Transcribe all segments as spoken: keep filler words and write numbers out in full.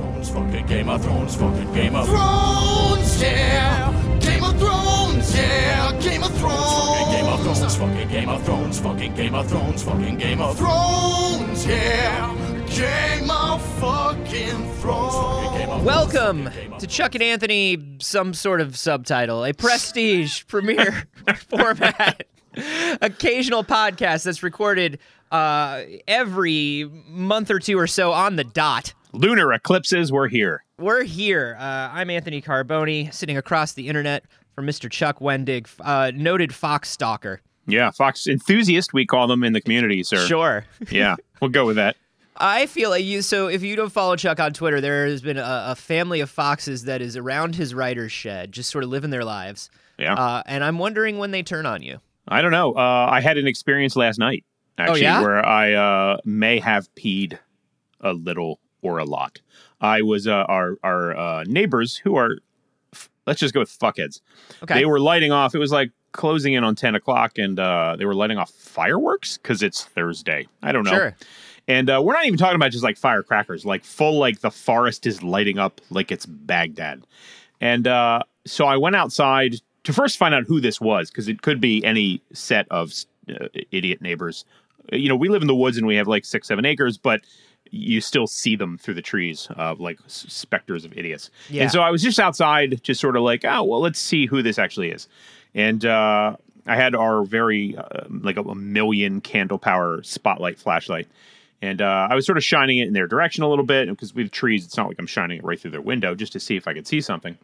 Thrones, fucking Game of Thrones, fucking Game of Thrones, yeah. Game of Thrones, yeah. Game of Thrones, Game of Thrones, fucking Game of Thrones, fucking Game of Thrones, fucking Game of Thrones, yeah. Game of fucking Thrones. Welcome to Chuck and Anthony, some sort of subtitle, a prestige premiere format. Occasional podcast that's recorded uh, every month or two or so on the dot. Lunar eclipses, we're here. We're here. Uh, I'm Anthony Carboni, sitting across the internet from Mister Chuck Wendig, uh, noted Fox stalker. Yeah, Fox enthusiast, we call them in the community, sir. Sure. Yeah, we'll go with that. I feel like you, so if you don't follow Chuck on Twitter, there has been a, a family of foxes that is around his writer's shed, just sort of living their lives. Yeah. Uh, and I'm wondering when they turn on you. I don't know. Uh, I had an experience last night, actually, oh, yeah? where I uh, may have peed a little or a lot. I was uh, our our uh, neighbors who are, let's just go with fuckheads. Okay. They were lighting off. It was like closing in on ten o'clock, and uh, they were lighting off fireworks because it's Thursday. I don't know. Sure. And uh, we're not even talking about just like firecrackers, like full like the forest is lighting up like it's Baghdad. And uh, so I went outside to first find out who this was, because it could be any set of uh, idiot neighbors. You know, we live in the woods and we have like six, seven acres, but you still see them through the trees, uh, like specters of idiots. Yeah. And so I was just outside, just sort of like, oh, well, let's see who this actually is. And uh, I had our very, uh, like a, a million candle power spotlight flashlight. And uh, I was sort of shining it in their direction a little bit, because we have trees. It's not like I'm shining it right through their window, just to see if I could see something.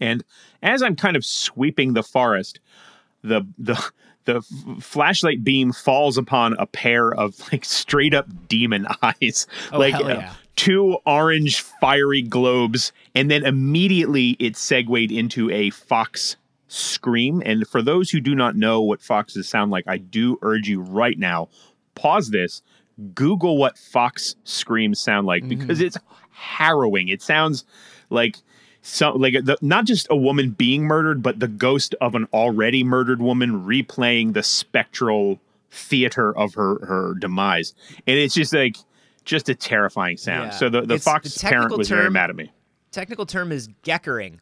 And as I'm kind of sweeping the forest, the the the flashlight beam falls upon a pair of like straight up demon eyes, oh, like hell yeah. uh, two orange fiery globes, and then immediately it segued into a fox scream. And for those who do not know what foxes sound like, I do urge you right now, pause this, Google what fox screams sound like, because mm. it's harrowing. It sounds like. So, like, the, not just a woman being murdered, but the ghost of an already murdered woman replaying the spectral theater of her, her demise. And it's just, like, just a terrifying sound. Yeah. So the, the fox the parent was term, very mad at me. Technical term is geckering.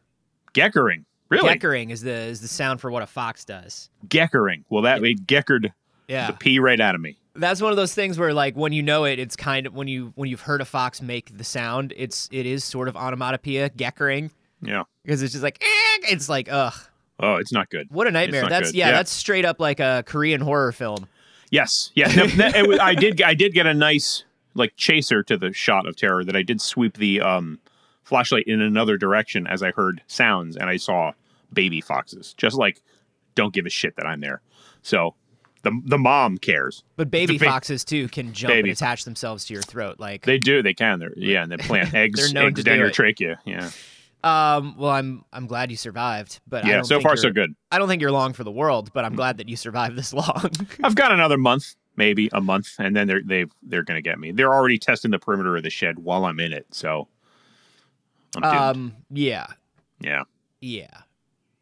Geckering? Really? Geckering is the is the sound for what a fox does. Geckering. Well, that it geckered yeah. the pee right out of me. That's one of those things where, like, when you know it, it's kind of when you when you've heard a fox make the sound, it's it is sort of onomatopoeia, geckering. Yeah, because it's just like eh, it's like ugh. Oh, it's not good. What a nightmare. That's yeah, yeah, that's straight up like a Korean horror film. Yes, yeah. No, that, it was, I did I did get a nice like chaser to the shot of terror that I did sweep the um, flashlight in another direction as I heard sounds and I saw baby foxes. Just like don't give a shit that I'm there. So. The the mom cares. But baby ba- foxes, too, can jump baby. and attach themselves to your throat. Like They do. They can. They're, yeah, and they plant eggs, eggs down your trachea. Yeah. Um, well, I'm I'm glad you survived. But yeah, I don't so think far, so good. I don't think you're long for the world, but I'm glad that you survived this long. I've got another month, maybe a month, and then they're, they've, they're going to get me. They're already testing the perimeter of the shed while I'm in it, so I'm doomed. Um, yeah. Yeah. Yeah.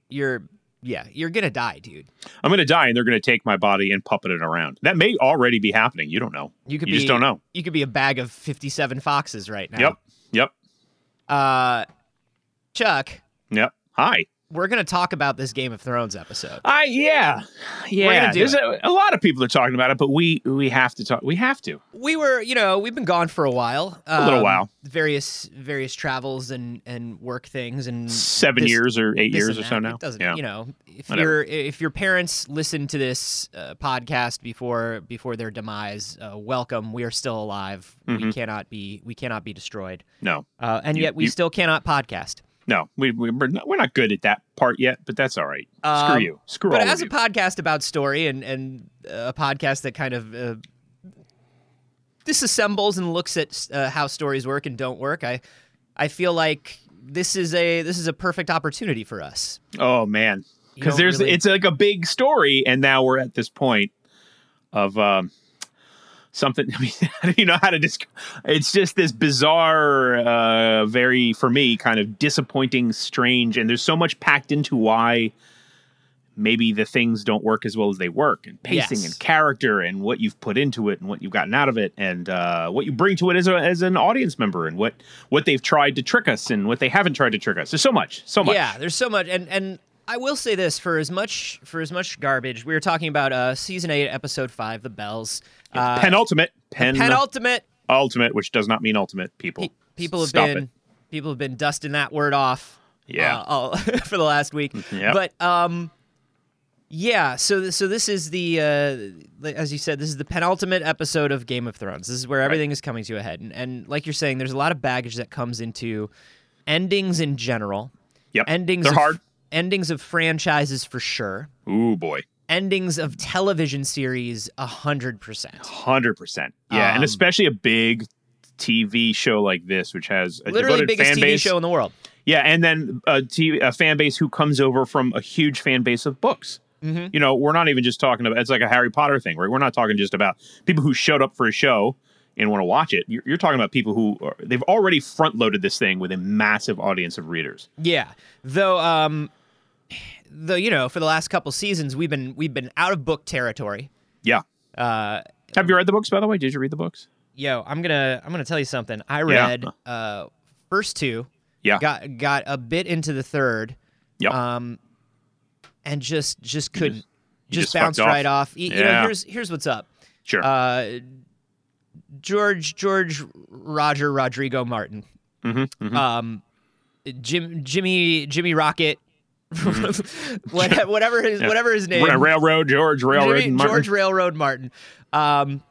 You're... Yeah, you're going to die, dude. I'm going to die, and they're going to take my body and puppet it around. That may already be happening. You don't know. You, could you be, just don't know. You could be a bag of fifty-seven foxes right now. Yep, yep. Uh, Chuck. Yep, hi. We're going to talk about this Game of Thrones episode. I yeah, yeah. We're gonna do There's it. A, a lot of people are talking about it, but we we have to talk. We have to. We were, you know, we've been gone for a while. Um, a little while. Various various travels and, and work things and seven this, years or eight years or so now. It doesn't yeah. you know if your if your parents listened to this uh, podcast before before their demise, uh, welcome. We are still alive. Mm-hmm. We cannot be we cannot be destroyed. No, uh, and you, yet we you, still cannot podcast. No, we, we, we're not, we're not good at that part yet, but that's all right. Um, Screw you. Screw all of you. But as a podcast about story and, and a podcast that kind of uh, disassembles and looks at uh, how stories work and don't work, I I feel like this is a this is a perfect opportunity for us. Oh, man. Because there's really... it's like a big story, and now we're at this point of... Um, Something, I mean, I don't even know how to describe. It's just this bizarre, uh, very, for me, kind of disappointing, strange, and there's so much packed into why maybe the things don't work as well as they work, and pacing, yes, and character and what you've put into it and what you've gotten out of it, and uh, what you bring to it as, a, as an audience member, and what, what they've tried to trick us and what they haven't tried to trick us. There's so much, so much. Yeah, there's so much. And, and I will say this, for as much, for as much garbage, we were talking about uh, season eight, episode five, The Bells. Uh, penultimate. Pen- penultimate. Ultimate, which does not mean ultimate, people. Pe- people have Stop been it. People have been dusting that word off. Yeah, uh, all, for the last week. Yep. But um, yeah. So th- so this is the uh, as you said, this is the penultimate episode of Game of Thrones. This is where everything right. is coming to a head, and, and like you're saying, there's a lot of baggage that comes into endings in general. Yep. Endings. They're of, hard. Endings of franchises for sure. Ooh boy. Endings of television series, one hundred percent. one hundred percent. Yeah, um, and especially a big T V show like this, which has a literally devoted biggest fan base. T V show in the world. Yeah, and then a, T V, a fan base who comes over from a huge fan base of books. Mm-hmm. You know, we're not even just talking about, it's like a Harry Potter thing, right? We're not talking just about people who showed up for a show and want to watch it. You're, you're talking about people who, are, they've already front-loaded this thing with a massive audience of readers. Yeah, though... um Though, you know, for the last couple seasons, we've been we've been out of book territory. Yeah. Uh, Have you read the books, by the way? Did you read the books? Yo, I'm gonna I'm gonna tell you something. I read yeah. uh, first two. Yeah. Got got a bit into the third. Yep. Um, and just just couldn't you just, you just bounced off. right off. You, yeah. you know, here's here's what's up. Sure. Uh, George George Roger Rodrigo Martin. Mm-hmm, mm-hmm. Um, Jim Jimmy Jimmy Rocket. whatever his yeah. whatever his name Railroad George Railroad Jimmy, Martin. George Railroad Martin um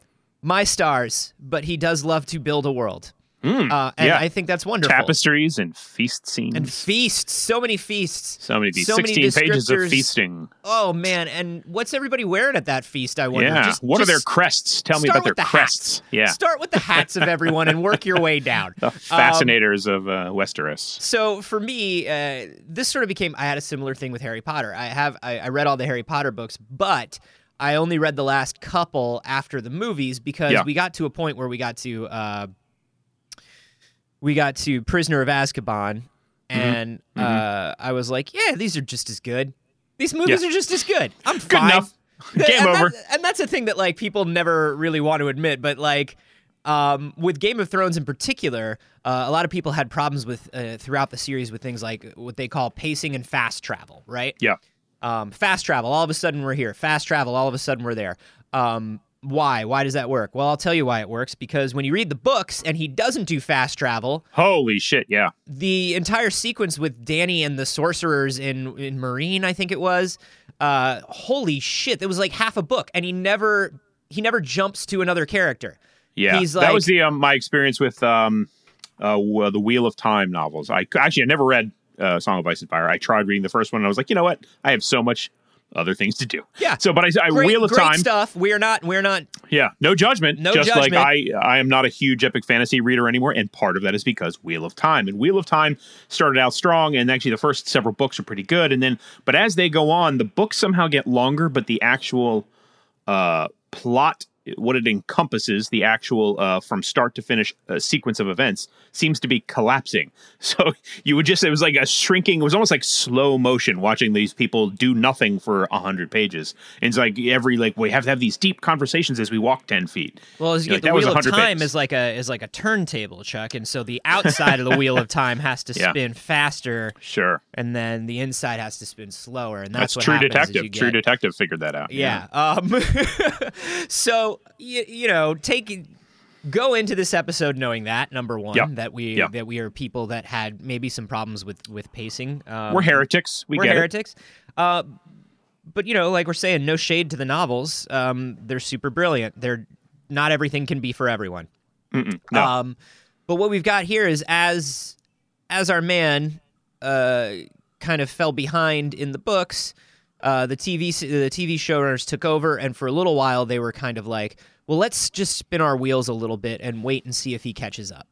my stars, but he does love to build a world. mm, uh and yeah. I think that's wonderful. Tapestries and feast scenes and feasts so many feasts so many feasts. So sixteen many pages of feasting. Oh man, and what's everybody wearing at that feast, I wonder? Yeah. Just, what just are their crests? Tell me about their the crests. Yeah, start with the hats of everyone and work your way down. The fascinators um, of uh, Westeros. So for me, uh, this sort of became, I had a similar thing with Harry Potter. I have I, I read all the Harry Potter books, but I only read the last couple after the movies because yeah. we got to a point where we got to uh, we got to Prisoner of Azkaban. And mm-hmm. uh, I was like, yeah, these are just as good. These movies yeah. are just as good. I'm good fine. Enough. Game and over. That, and that's a thing that like people never really want to admit. But like um, with Game of Thrones in particular, uh, a lot of people had problems with uh, throughout the series with things like what they call pacing and fast travel, right? Yeah. Um, fast travel. All of a sudden we're here. Fast travel. All of a sudden we're there. Um, why? Why does that work? Well, I'll tell you why it works, because when you read the books and he doesn't do fast travel... Holy shit, yeah. The entire sequence with Dany and the sorcerers in, in Meereen, I think it was, uh, holy shit, it was like half a book, and he never he never jumps to another character. Yeah, He's like, that was the um, my experience with um, uh, the Wheel of Time novels. I Actually, I never read uh, Song of Ice and Fire. I tried reading the first one, and I was like, you know what? I have so much... other things to do. Yeah. So, but I, I great, Wheel of great Time stuff. We're not. We're not. Yeah. No judgment. No just judgment. Like I, I am not a huge epic fantasy reader anymore, and part of that is because Wheel of Time and Wheel of Time started out strong, and actually the first several books are pretty good, and then but as they go on, the books somehow get longer, but the actual uh, plot, what it encompasses, the actual uh, from start to finish uh, sequence of events seems to be collapsing. So you would just, it was like a shrinking, it was almost like slow motion watching these people do nothing for one hundred pages. And it's like every, like, we have to have these deep conversations as we walk ten feet. Well, as you get, like, the Wheel of Time is like, a, is like a turntable, Chuck. And so the outside of the Wheel of Time has to yeah. spin faster. Sure. And then the inside has to spin slower. And that's, that's what True Detective. True Detective figured that out. Yeah. yeah. Um, so, You, you know, take go into this episode knowing that, number one, yep. that we yep. that we are people that had maybe some problems with with pacing. Um, we're heretics. We we're get heretics. It. Uh, but you know, like we're saying, no shade to the novels. Um, they're super brilliant. They're not everything can be for everyone. Mm-mm, no. Um, but what we've got here is as as our man uh, kind of fell behind in the books. Uh, the T V the T V showrunners took over, and for a little while they were kind of like, well, let's just spin our wheels a little bit and wait and see if he catches up.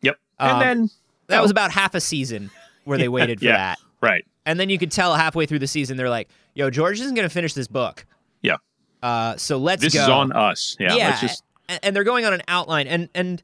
Yep. Um, and then... That oh. was about half a season where they waited for yeah, that. Right. And then you could tell halfway through the season, they're like, yo, George isn't going to finish this book. Yeah. Uh, so let's this go. This is on us. Yeah. yeah let's just... And they're going on an outline, and and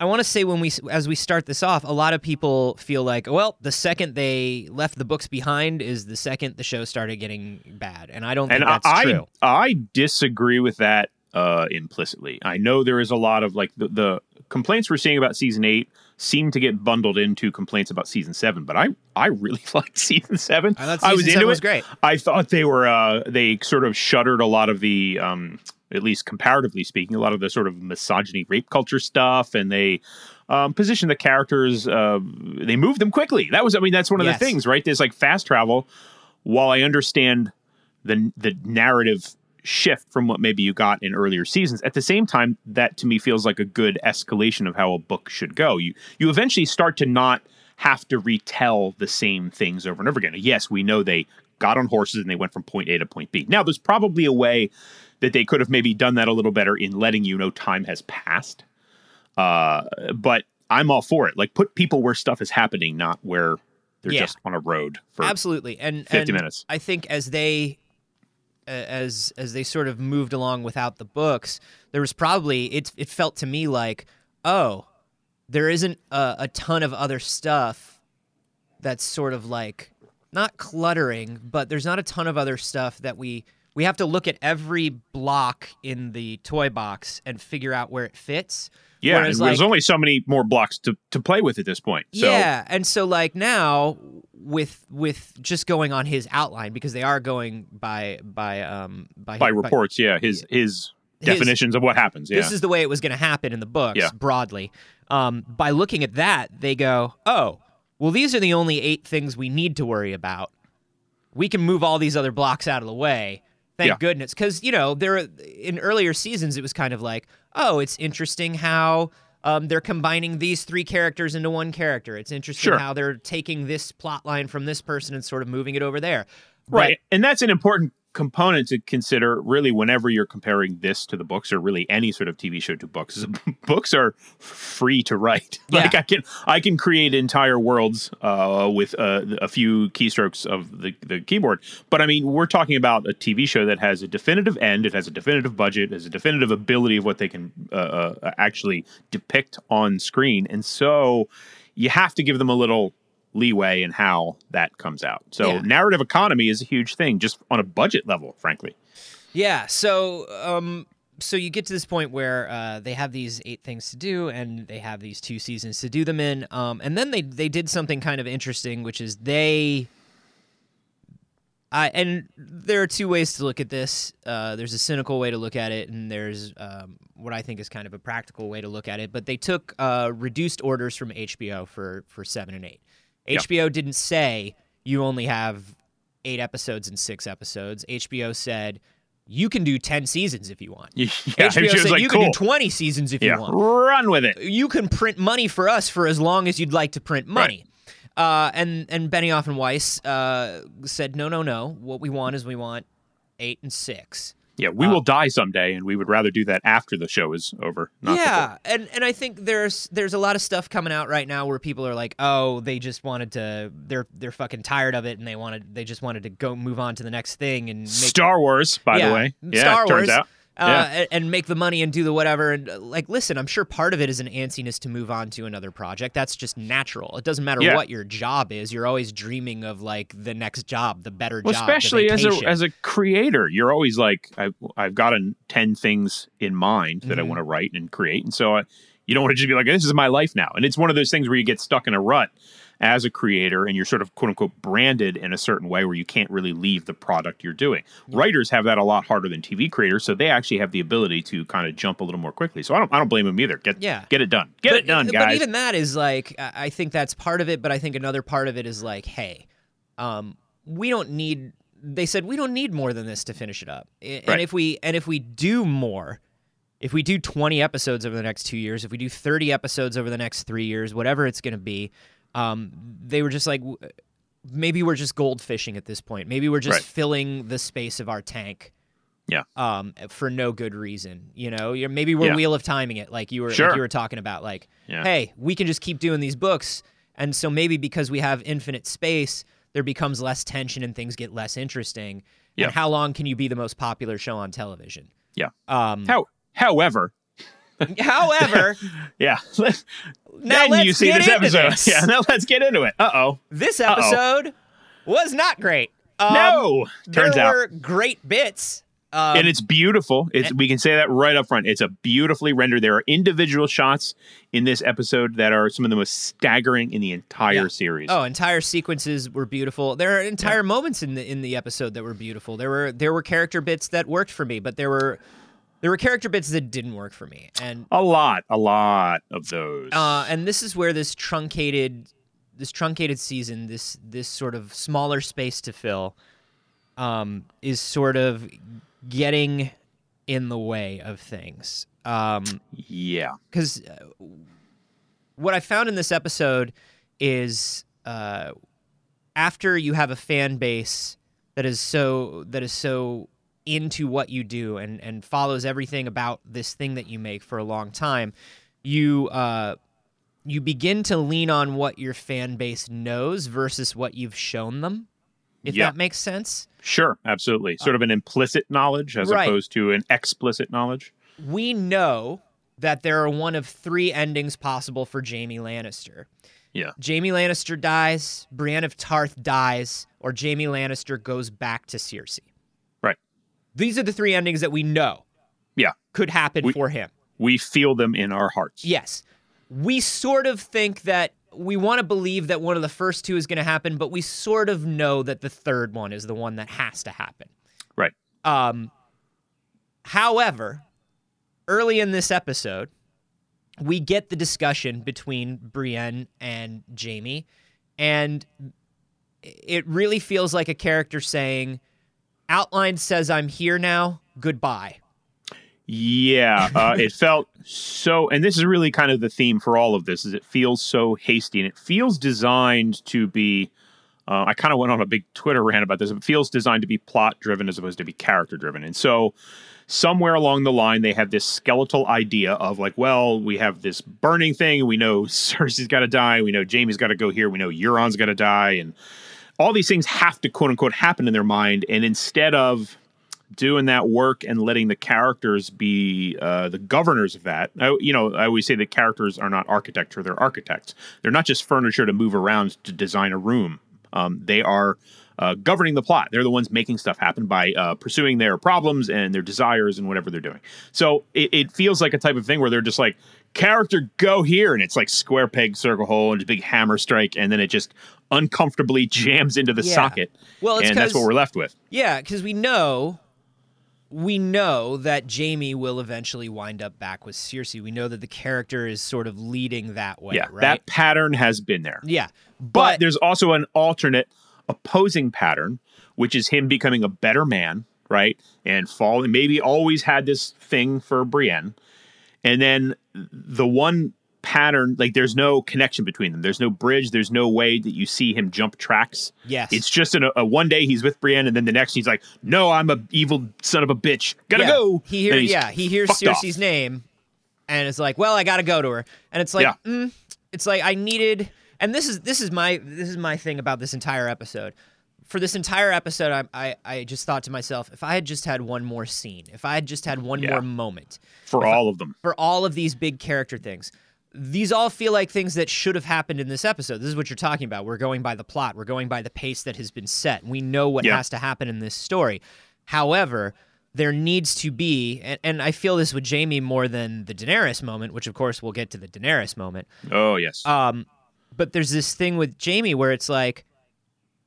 I want to say when we, as we start this off, a lot of people feel like, well, the second they left the books behind is the second the show started getting bad. And I don't think and that's I, true. I disagree with that uh, implicitly. I know there is a lot of like the, the complaints we're seeing about season eight seem to get bundled into complaints about season seven, but I, I really liked season seven. I thought season I was seven into was it. Great. I thought they were, uh, they sort of shuttered a lot of the, um, at least comparatively speaking, a lot of the sort of misogyny, rape culture stuff, and they um, position the characters, uh, they move them quickly. That was, I mean, that's one of yes. the things, right? There's like fast travel. While I understand the the narrative shift from what maybe you got in earlier seasons, at the same time, that to me feels like a good escalation of how a book should go. You you eventually start to not have to retell the same things over and over again. Yes, we know they got on horses and they went from point A to point B. Now, there's probably a way that they could have maybe done that a little better in letting you know time has passed. Uh, but I'm all for it. Like, put people where stuff is happening, not where they're yeah. just on a road for absolutely and fifty and minutes. I think as they as as they sort of moved along without the books, there was probably it. It felt to me like, oh, there isn't a, a ton of other stuff that's sort of like not cluttering, but there's not a ton of other stuff that we. We have to look at every block in the toy box and figure out where it fits. Yeah, and like, there's only so many more blocks to, to play with at this point. So. Yeah, and so like now with with just going on his outline, because they are going by by um by by his, reports. By, yeah, his his definitions his, of what happens. Yeah, this is the way it was going to happen in the books yeah. broadly. Um, by looking at that, they go, oh, well, these are the only eight things we need to worry about. We can move all these other blocks out of the way. Thank yeah. goodness, because, you know, there in earlier seasons, it was kind of like, oh, it's interesting how um, they're combining these three characters into one character. It's interesting sure. how they're taking this plot line from this person and sort of moving it over there. But, right, and that's an important component to consider, really, whenever you're comparing this to the books or really any sort of T V show to books. Books are free to write. Like yeah. I can I can create entire worlds uh, with uh, a few keystrokes of the, the keyboard. But I mean, we're talking about a T V show that has a definitive end. It has a definitive budget. It has a definitive ability of what they can uh, uh, actually depict on screen. And so you have to give them a little leeway in how that comes out. So yeah. narrative economy is a huge thing, just on a budget level, frankly. Yeah, so um, so you get to this point where uh, they have these eight things to do, and they have these two seasons to do them in, um, and then they, they did something kind of interesting, which is they... I, and there are two ways to look at this. Uh, there's a cynical way to look at it, and there's um, what I think is kind of a practical way to look at it, but they took uh, reduced orders from H B O for, for seven and eight. H B O yeah. didn't say you only have eight episodes and six episodes. H B O said you can do ten seasons if you want. Yeah, H B O said like, you cool. can do twenty seasons if yeah, you want. Run with it. You can print money for us for as long as you'd like to print money. Right. Uh, and, and Benioff and Weiss uh, said, no, no, no. What we want is we want eight and six. Yeah, we uh, will die someday, and we would rather do that after the show is over. Not yeah, and, and I think there's there's a lot of stuff coming out right now where people are like, oh, they just wanted to, they're they're fucking tired of it, and they wanted they just wanted to go move on to the next thing and make Star Wars, by yeah, the way, yeah, Star Wars, turns out, uh, yeah. and make the money and do the whatever. And like, listen, I'm sure part of it is an antsiness to move on to another project. That's just natural. It doesn't matter yeah. what your job is. You're always dreaming of like the next job, the better well, job. Especially as a as a creator, you're always like, I've, I've got ten things in mind that mm-hmm. I want to write and create. And so I, you don't want to just be like, this is my life now. And it's one of those things where you get stuck in a rut as a creator, and you're sort of, quote unquote, branded in a certain way where you can't really leave the product you're doing. Yeah. Writers have that a lot harder than T V creators, so they actually have the ability to kind of jump a little more quickly. So I don't I don't blame them either. Get, yeah. get it done. Get but, it done, guys. But even that is like, I think that's part of it, but I think another part of it is like, hey, um, we don't need, they said, we don't need more than this to finish it up. And right. if we And if we do more, if we do twenty episodes over the next two years, if we do thirty episodes over the next three years, whatever it's going to be, Um, they were just like, maybe we're just gold fishing at this point. Maybe we're just right. filling the space of our tank. Yeah. Um, for no good reason, you know. You're, maybe we're yeah. Wheel of Timing it, like you were sure. like you were talking about. Like, yeah. hey, we can just keep doing these books, and so maybe because we have infinite space, there becomes less tension and things get less interesting. Yeah. And how long can you be the most popular show on television? Yeah. Um. How, however. However, yeah. Let's, now then let's you see this episode. This. Yeah, now let's get into it. Uh oh. This episode Uh-oh. was not great. Um, no, turns there out there were great bits. Um, and it's beautiful. It's, and, we can say that right up front. It's a beautifully rendered. There are individual shots in this episode that are some of the most staggering in the entire yeah. series. Oh, entire sequences were beautiful. There are entire yeah. moments in the in the episode that were beautiful. There were there were character bits that worked for me, but there were there were character bits that didn't work for me. And a lot, a lot of those. Uh, and this is where this truncated this truncated season, this this sort of smaller space to fill, um, is sort of getting in the way of things. Um, yeah. Because what I found in this episode is uh, after you have a fan base that is so that is so into what you do and, and follows everything about this thing that you make for a long time, you uh, you begin to lean on what your fan base knows versus what you've shown them. If yeah. that makes sense. Sure, absolutely. Sort of an implicit knowledge as right. opposed to an explicit knowledge. We know that there are one of three endings possible for Jaime Lannister. Yeah. Jaime Lannister dies, Brienne of Tarth dies, or Jaime Lannister goes back to Cersei. Right. These are the three endings that we know yeah. could happen we, for him. We feel them in our hearts. Yes. We sort of think that we want to believe that one of the first two is going to happen, but we sort of know that the third one is the one that has to happen. Right. Um, however, early in this episode, we get the discussion between Brienne and Jaime, and it really feels like a character saying, "Outline says I'm here now. Goodbye." Yeah, uh, it felt so, and this is really kind of the theme for all of this, is it feels so hasty, and it feels designed to be, uh, I kind of went on a big Twitter rant about this, it feels designed to be plot-driven as opposed to be character-driven. And so somewhere along the line, they have this skeletal idea of like, well, we have this burning thing, we know Cersei's got to die, we know Jaime's got to go here, we know Euron's got to die, and all these things have to, quote-unquote, happen in their mind, and instead of doing that work and letting the characters be uh, the governors of that. I, you know, I always say that characters are not architecture, they're architects. They're not just furniture to move around to design a room. Um, they are uh, governing the plot. They're the ones making stuff happen by uh, pursuing their problems and their desires and whatever they're doing. So it, it feels like a type of thing where they're just like, character, go here. And it's like square peg, circle hole, and a big hammer strike. And then it just uncomfortably jams into the yeah. socket. Well, it's and that's what we're left with. Yeah, because we know... We know that Jaime will eventually wind up back with Cersei. We know that the character is sort of leading that way, yeah, right? That pattern has been there. Yeah. But, but there's also an alternate opposing pattern, which is him becoming a better man, right? And falling, maybe always had this thing for Brienne. And then the one pattern, like there's no connection between them. There's no bridge. There's no way that you see him jump tracks. Yes. It's just in a, a one day he's with Brienne and then the next he's like, no, I'm a evil son of a bitch. Gotta yeah. go. He hear, yeah. He hears Cersei's off. name and it's like, well, I gotta go to her. And it's like, yeah. mm, it's like I needed, and this is, this is my, this is my thing about this entire episode. For this entire episode, I, I I just thought to myself, if I had just had one more scene, if I had just had one yeah. more moment. For all I, of them. For all of these big character things. These all feel like things that should have happened in this episode. This is what you're talking about. We're going by the plot. We're going by the pace that has been set. We know what yeah. has to happen in this story. However, there needs to be, and, and I feel this with Jaime more than the Daenerys moment, which, of course, we'll get to the Daenerys moment. Oh, yes. Um, but there's this thing with Jaime where it's like,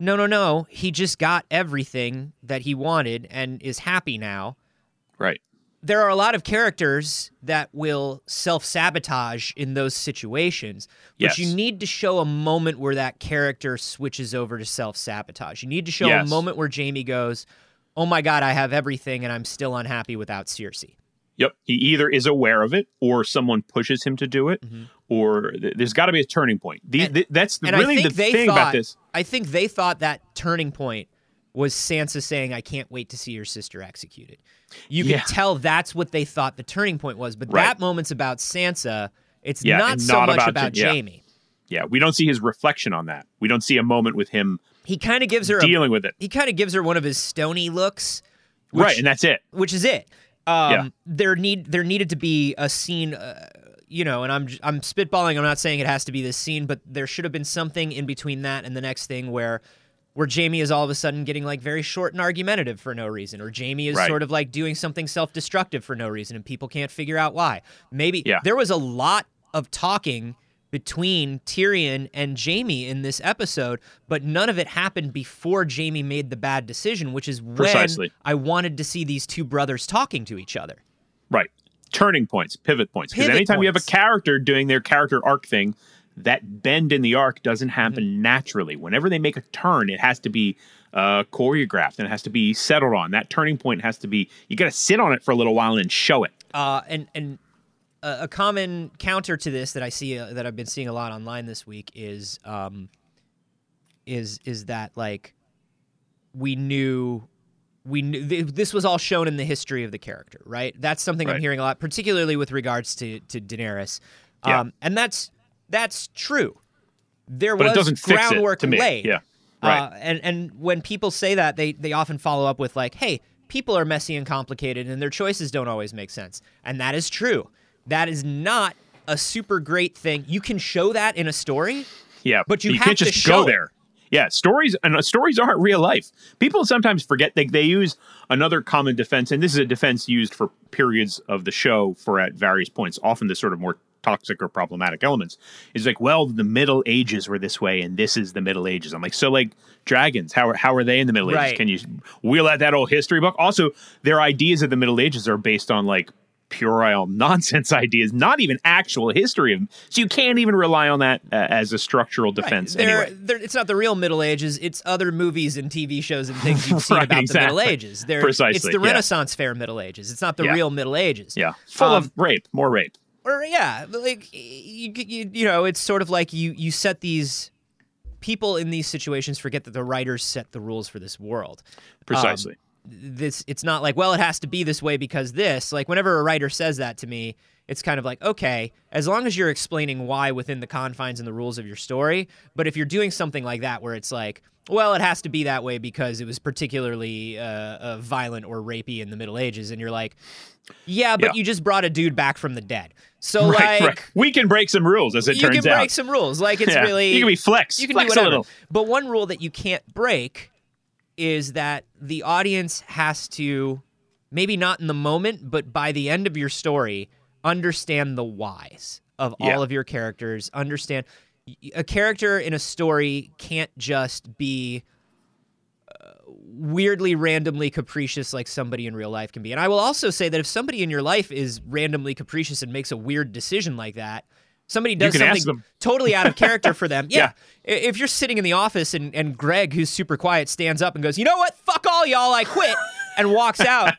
no, no, no. He just got everything that he wanted and is happy now. Right. There are a lot of characters that will self-sabotage in those situations, but yes. you need to show a moment where that character switches over to self-sabotage. You need to show yes. a moment where Jaime goes, oh my God, I have everything and I'm still unhappy without Cersei. Yep. He either is aware of it or someone pushes him to do it, mm-hmm. or th- there's got to be a turning point. The, and, th- that's the, really the thing thought, about this. I think they thought that turning point was Sansa saying, I can't wait to see your sister executed. You can yeah. tell that's what they thought the turning point was, but right. that moment's about Sansa. It's yeah, not so not much about, about Jaime. Jaime. Yeah. yeah, we don't see his reflection on that. We don't see a moment with him he kind of gives her dealing a, with it. He kind of gives her one of his stony looks. Which, right, and that's it. Which is it. Um, yeah. There need there needed to be a scene, uh, you know, and I'm I'm spitballing. I'm not saying it has to be this scene, but there should have been something in between that and the next thing where where Jaime is all of a sudden getting like very short and argumentative for no reason, or Jaime is right. sort of like doing something self-destructive for no reason, and people can't figure out why. Maybe yeah. there was a lot of talking between Tyrion and Jaime in this episode, but none of it happened before Jaime made the bad decision, which is when Precisely. I wanted to see these two brothers talking to each other. Right. Turning points, pivot points. Because anytime points. you have a character doing their character arc thing, that bend in the arc doesn't happen mm-hmm. naturally. Whenever they make a turn, it has to be uh, choreographed and it has to be settled on. That turning point has to be, you got to sit on it for a little while and show it. Uh, and, and, A common counter to this that I see uh, that I've been seeing a lot online this week is um, is is that like we knew we knew th- this was all shown in the history of the character, right? That's something right. I'm hearing a lot, particularly with regards to to Daenerys, um, yeah. and that's that's true. There but was it doesn't groundwork fix it to laid, me. yeah, right. Uh, and and when people say that, they they often follow up with like, "Hey, people are messy and complicated, and their choices don't always make sense," and that is true. That is not a super great thing. You can show that in a story, yeah, but you, you have can't just to show go there. It. Yeah, stories and stories aren't real life. People sometimes forget they they use another common defense, and this is a defense used for periods of the show for at various points, often the sort of more toxic or problematic elements. Is like, well, the Middle Ages were this way, and this is the Middle Ages. I'm like, so like dragons, how are how are they in the Middle Ages? Right. Can you wheel out that old history book? Also, their ideas of the Middle Ages are based on like puerile nonsense ideas, not even actual history of them. So you can't even rely on that uh, as a structural defense right. they're, anyway. They're, it's not the real Middle Ages. It's other movies and T V shows and things you've seen right, about exactly. the Middle Ages. They're, Precisely. It's the Renaissance yeah. Fair Middle Ages. It's not the yeah. real Middle Ages. Yeah. Full um, of rape. More rape. Or yeah. Like, you, you, you know, it's sort of like you, you set these... People in these situations forget that the writers set the rules for this world. Precisely. Um, This it's not like, well, it has to be this way because this. Like, whenever a writer says that to me, it's kind of like, okay, as long as you're explaining why within the confines and the rules of your story. But if you're doing something like that where it's like, well, it has to be that way because it was particularly uh, uh, violent or rapey in the Middle Ages, and you're like, yeah, but yeah. you just brought a dude back from the dead. So, right, like... Right. We can break some rules, as it turns out. You can break out. some rules. Like, it's yeah. really... You can be flexed. You can flex do whatever. A little. But one rule that you can't break... is that the audience has to, maybe not in the moment, but by the end of your story, understand the whys of yeah. all of your characters. Understand a character in a story can't just be uh, weirdly, randomly capricious like somebody in real life can be. And I will also say that if somebody in your life is randomly capricious and makes a weird decision like that, somebody does something totally out of character for them. Yeah. yeah. If you're sitting in the office and, and Greg, who's super quiet, stands up and goes, you know what? Fuck all y'all. I quit. And walks out.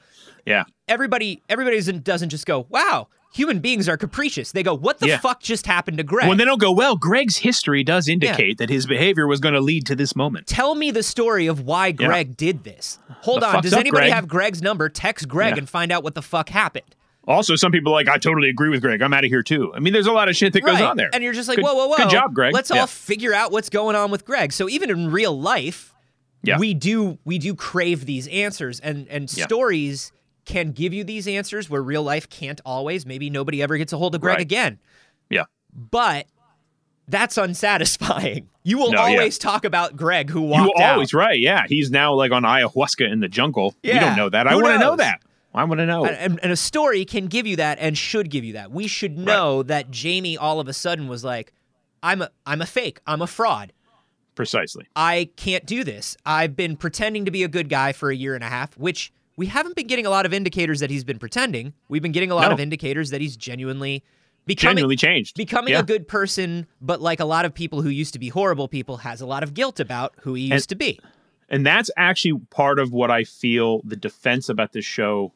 yeah. Everybody everybody doesn't just go, wow, human beings are capricious. They go, what the yeah. fuck just happened to Greg? Well, they don't go, well, Greg's history does indicate yeah. that his behavior was going to lead to this moment. Tell me the story of why Greg yeah. did this. Hold the on. Does up, anybody Greg? have Greg's number? Text Greg yeah. and find out what the fuck happened. Also, some people are like, I totally agree with Greg. I'm out of here, too. I mean, there's a lot of shit that right. goes on there. And you're just like, good, whoa, whoa, whoa. Good job, Greg. Let's yeah. all figure out what's going on with Greg. So even in real life, yeah. we do we do crave these answers. And, and yeah. stories can give you these answers where real life can't always. Maybe nobody ever gets a hold of Greg right. again. Yeah. But that's unsatisfying. You will no, always yeah. talk about Greg who walked out. You will out. always, right, yeah. He's now like on ayahuasca in the jungle. Yeah. We don't know that. Who I want to know that. I want to know. And, and a story can give you that and should give you that. We should know right. that Jaime all of a sudden was like, I'm a, I'm a fake. I'm a fraud. Precisely. I can't do this. I've been pretending to be a good guy for a year and a half, which we haven't been getting a lot of indicators that he's been pretending. We've been getting a lot no. of indicators that he's genuinely becoming, genuinely changed. Becoming yeah. a good person, but like a lot of people who used to be horrible people, has a lot of guilt about who he used and, to be. And that's actually part of what I feel the defense about this show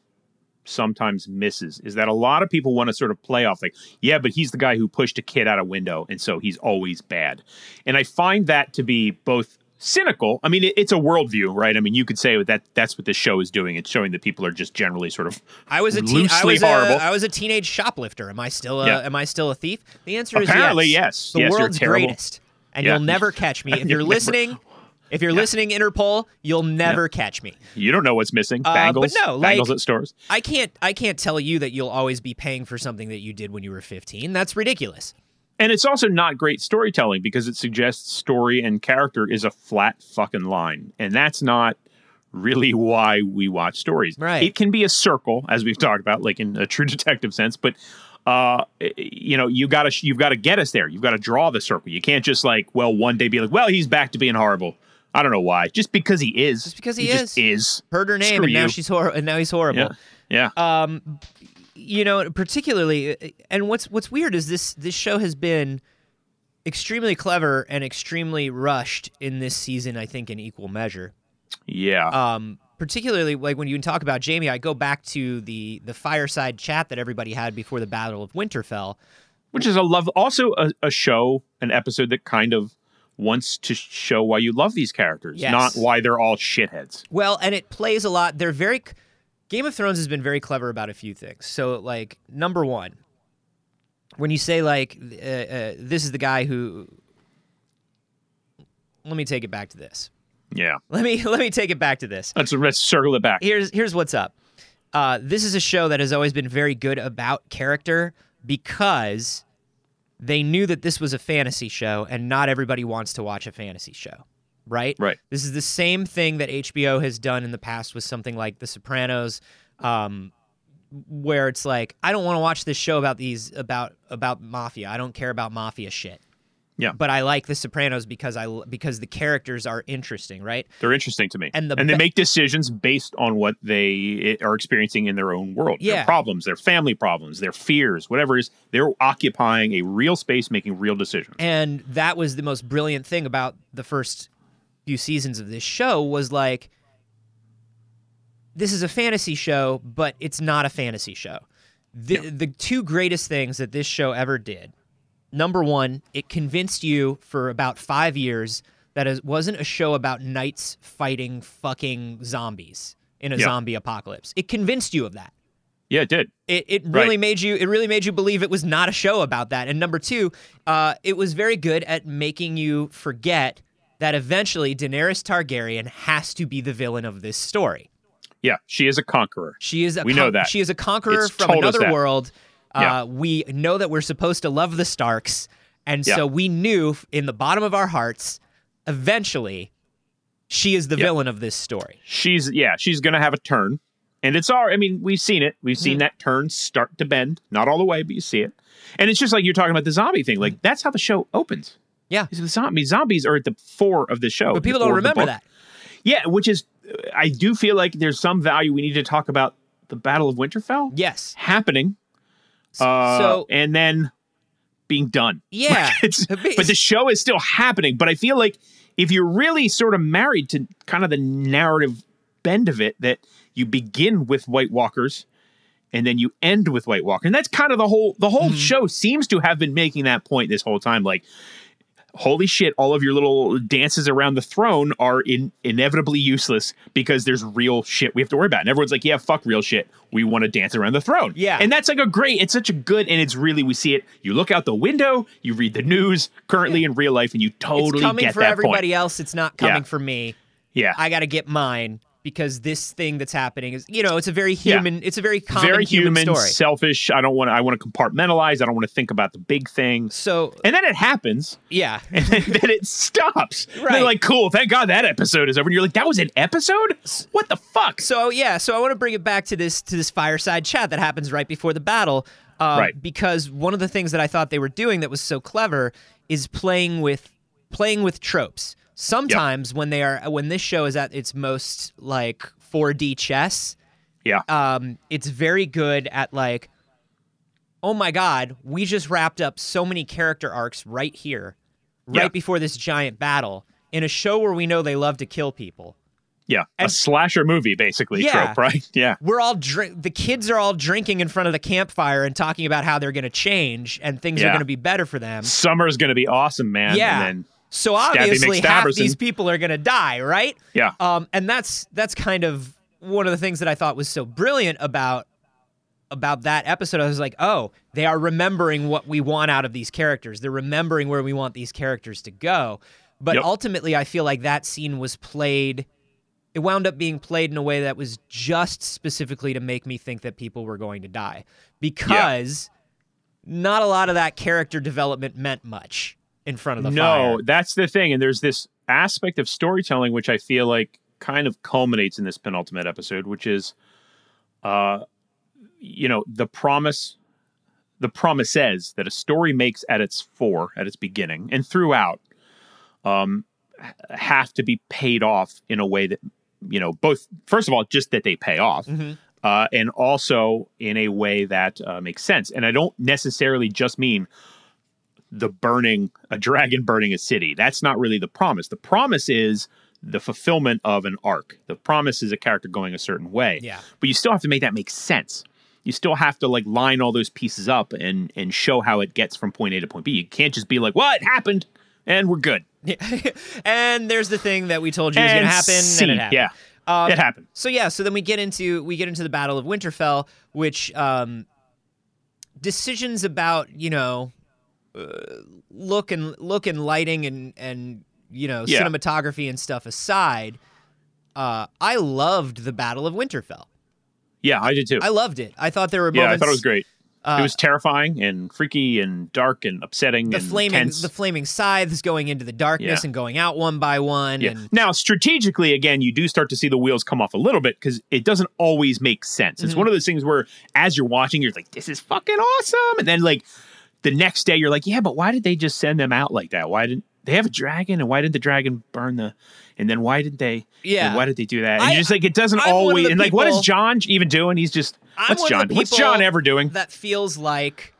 sometimes misses, is that a lot of people want to sort of play off like, yeah, but he's the guy who pushed a kid out a window, and so he's always bad. And I find that to be both cynical. I mean, it, it's a worldview, right? I mean, you could say that that's what this show is doing. It's showing that people are just generally sort of I was a teen- loosely I was horrible. A, I was a teenage shoplifter. Am I still a, yeah. am I still a thief? The answer Apparently, is yes. Apparently, yes. The yes, world's you're greatest. And yeah. you'll never catch me. If you're listening... If you're yeah. listening, Interpol, you'll never yeah. catch me. You don't know what's missing. Bangles, uh, no, like, bangles at stores. I can't, I can't tell you that you'll always be paying for something that you did when you were fifteen. That's ridiculous. And it's also not great storytelling because it suggests story and character is a flat fucking line. And that's not really why we watch stories. Right. It can be a circle, as we've talked about, like in a True Detective sense, but uh, you know, you gotta, you've got to get us there. You've got to draw the circle. You can't just like, well, one day be like, well, he's back to being horrible. I don't know why. Just because he is. Just because he, he is. Just is. Heard her name, Screw and now you. she's hor- and now he's horrible. Yeah. yeah. Um, you know, particularly, and what's what's weird is this this show has been extremely clever and extremely rushed in this season, I think, in equal measure. Yeah. Um, particularly, like, when you talk about Jaime, I go back to the the fireside chat that everybody had before the Battle of Winterfell. Which is a love, also a, a show, an episode that kind of wants to show why you love these characters, yes. not why they're all shitheads. Well, and it plays a lot. They're very... Game of Thrones has been very clever about a few things. So, like, number one, when you say, like, uh, uh, this is the guy who... Let me take it back to this. Yeah. Let me let me take it back to this. Let's, let's circle it back. Here's, here's what's up. Uh, this is a show that has always been very good about character because they knew that this was a fantasy show and not everybody wants to watch a fantasy show, right? Right. This is the same thing that H B O has done in the past with something like The Sopranos, um, where it's like, I don't want to watch this show about these about about mafia. I don't care about mafia shit. Yeah, but I like The Sopranos because I because the characters are interesting, right? They're interesting to me, and the and they make decisions based on what they are experiencing in their own world. Yeah, their problems, their family problems, their fears, whatever it is. They're occupying a real space, making real decisions. And that was the most brilliant thing about the first few seasons of this show was like, this is a fantasy show, but it's not a fantasy show. The yeah. the two greatest things that this show ever did. Number one, it convinced you for about five years that it wasn't a show about knights fighting fucking zombies in a yeah. zombie apocalypse. It convinced you of that. Yeah, it did. It it really right. made you it really made you believe it was not a show about that. And number two, uh, it was very good at making you forget that eventually Daenerys Targaryen has to be the villain of this story. Yeah, she is a conqueror. She is a we con- know that she is a conqueror it's from another world. Yeah. Uh, we know that we're supposed to love the Starks, and yeah. so we knew in the bottom of our hearts, eventually, she is the yeah. villain of this story. She's, yeah, she's going to have a turn, and it's all, I mean, we've seen it. We've seen mm. that turn start to bend, not all the way, but you see it. And it's just like you're talking about the zombie thing. Like, that's how the show opens. Yeah. The zombies, zombies are at the fore of the show. But people don't remember that. Yeah, which is, I do feel like there's some value we need to talk about the Battle of Winterfell. Yes. Happening. Uh, so and then being done. Yeah. Like it's, but the show is still happening. But I feel like if you're really sort of married to kind of the narrative bend of it, that you begin with White Walkers and then you end with White Walker. And that's kind of the whole the whole mm-hmm. show seems to have been making that point this whole time. Like, holy shit, all of your little dances around the throne are in, inevitably useless because there's real shit we have to worry about. And everyone's like, yeah, fuck real shit. We want to dance around the throne. Yeah. And that's like a great, it's such a good, and it's really, we see it. You look out the window, you read the news currently yeah. in real life, and you totally get that point. It's coming for everybody point. else. It's not coming yeah. for me. Yeah. I got to get mine because this thing that's happening is, you know, it's a very human, yeah. it's a very common very human, human story. Selfish. I don't want to, I want to compartmentalize. I don't want to think about the big thing. So. And then it happens. Yeah. And then, then it stops. Right. And they're like, cool, thank God that episode is over. And you're like, that was an episode? What the fuck? So, yeah. So I want to bring it back to this, to this fireside chat that happens right before the battle. Um, right. Because one of the things that I thought they were doing that was so clever is playing with, playing with tropes. Sometimes yep. when they are when this show is at its most like four D chess, yeah, um, it's very good at like, oh my God, we just wrapped up so many character arcs right here, right yeah. before this giant battle in a show where we know they love to kill people. Yeah, and, a slasher movie basically. Yeah, trope, right. Yeah, we're all drink. The kids are all drinking in front of the campfire and talking about how they're going to change and things yeah. are going to be better for them. Summer's going to be awesome, man. Yeah. And then- So obviously half these people are going to die, right? Yeah. Um, and that's that's kind of one of the things that I thought was so brilliant about about that episode. I was like, oh, they are remembering what we want out of these characters. They're remembering where we want these characters to go. But yep. ultimately, I feel like that scene was played... It wound up being played in a way that was just specifically to make me think that people were going to die. Because yeah. not a lot of that character development meant much in front of the no, fire. No, that's the thing. And there's this aspect of storytelling which I feel like kind of culminates in this penultimate episode, which is, uh, you know, the promise, the promises that a story makes at its fore, at its beginning, and throughout, um, have to be paid off in a way that, you know, both, first of all, just that they pay off, mm-hmm. uh, and also in a way that uh, makes sense. And I don't necessarily just mean the burning, a dragon burning a city. That's not really the promise. The promise is the fulfillment of an arc. The promise is a character going a certain way. Yeah. But you still have to make that make sense. You still have to, like, line all those pieces up and and show how it gets from point A to point B. You can't just be like, well, it happened and we're good. Yeah. And there's the thing that we told you was going to happen, see. and it happened. Yeah. Um, it happened. So yeah, so then we get into we get into the Battle of Winterfell, which um, decisions about, you know, uh, look and look and lighting and and you know yeah. cinematography and stuff aside, uh, I loved the Battle of Winterfell. Yeah, I did too. I loved it. I thought there were moments. Yeah, I thought it was great. Uh, it was terrifying and freaky and dark and upsetting the and flaming, tense. The flaming scythes going into the darkness yeah. and going out one by one. Yeah. And now, strategically, again, you do start to see the wheels come off a little bit because it doesn't always make sense. Mm-hmm. It's one of those things where, as you're watching, you're like, this is fucking awesome. And then, like, the next day, you're like, yeah, but why did they just send them out like that? Why didn't they have a dragon? And why didn't the dragon burn the... And then why did they... Yeah. And why did they do that? And I, you're just like, it doesn't I'm always... And, like, people, what is John even doing? He's just... I'm what's John? What's John ever doing? That feels like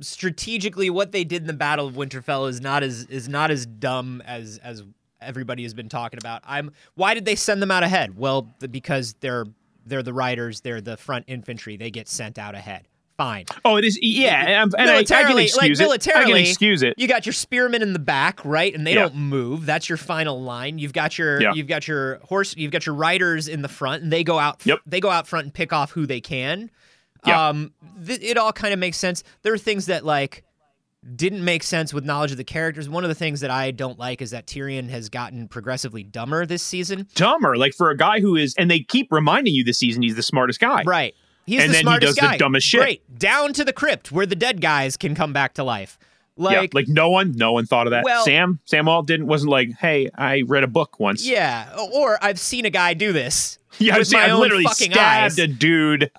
strategically what they did in the Battle of Winterfell is not as is not as dumb as as everybody has been talking about. I'm why did they send them out ahead? Well, because they're they're the riders, they're the front infantry. They get sent out ahead. Fine. Oh, it is yeah, and, and militarily, I, I can excuse like, militarily, it. I can excuse it. You got your spearmen in the back, right? And they yeah. don't move. That's your final line. You've got your yeah. you've got your horse, you've got your riders in the front, and they go out yep. they go out front and pick off who they can. Yeah. Um th- it all kind of makes sense. There are things that like didn't make sense with knowledge of the characters. One of the things that I don't like is that Tyrion has gotten progressively dumber this season. Dumber, like for a guy who is and they keep reminding you this season he's the smartest guy. Right. He's and the then smartest he does guy. The dumbest shit. Great. Down to the crypt where the dead guys can come back to life. Like, yeah, like no one, no one thought of that. Well, Sam, Sam Alt didn't, wasn't like, hey, I read a book once. Yeah, or I've seen a guy do this. Yeah, with I've, seen, my I've own literally fucking stabbed eyes. A dude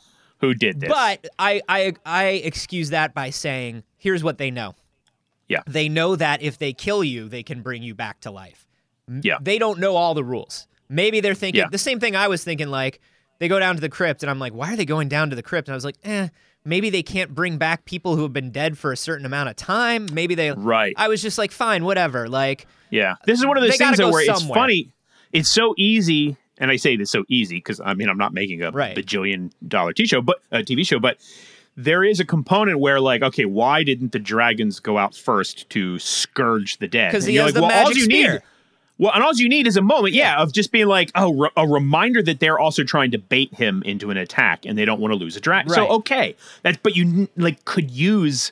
who did this. But I, I, I excuse that by saying, here's what they know. Yeah, they know that if they kill you, they can bring you back to life. Yeah, they don't know all the rules. Maybe they're thinking yeah. the same thing I was thinking, like. They go down to the crypt, and I'm like, why are they going down to the crypt? And I was like, eh, maybe they can't bring back people who have been dead for a certain amount of time. Maybe they... Right. I was just like, fine, whatever. Like... Yeah. This is one of those things that where somewhere. It's funny. It's so easy, and I say this so easy because, I mean, I'm not making a right. bajillion dollar t-show, but, uh, T V show, but there is a component where, like, okay, why didn't the dragons go out first to scourge the dead? Because he has like, the well, magic all you spear. Need- Well, and all you need is a moment, yeah, yeah. of just being like, oh, re- a reminder that they're also trying to bait him into an attack, and they don't want to lose a dragon. Right. So, okay, that's but you like could use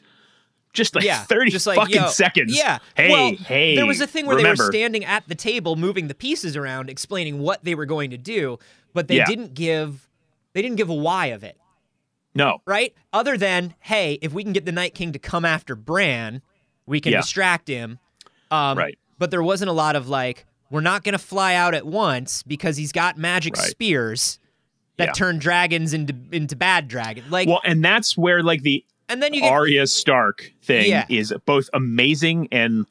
just like yeah. thirty just like, fucking yo, seconds. Yeah, hey, well, hey. There was a thing where remember. They were standing at the table, moving the pieces around, explaining what they were going to do, but they yeah. didn't give they didn't give a why of it. No, right? Other than, hey, if we can get the Night King to come after Bran, we can yeah. distract him. Um, right. But there wasn't a lot of, like, we're not going to fly out at once because he's got magic right. spears that yeah. turn dragons into into bad dragons. Like, well, and that's where, like, the and then you get, Arya Stark thing yeah. is both amazing and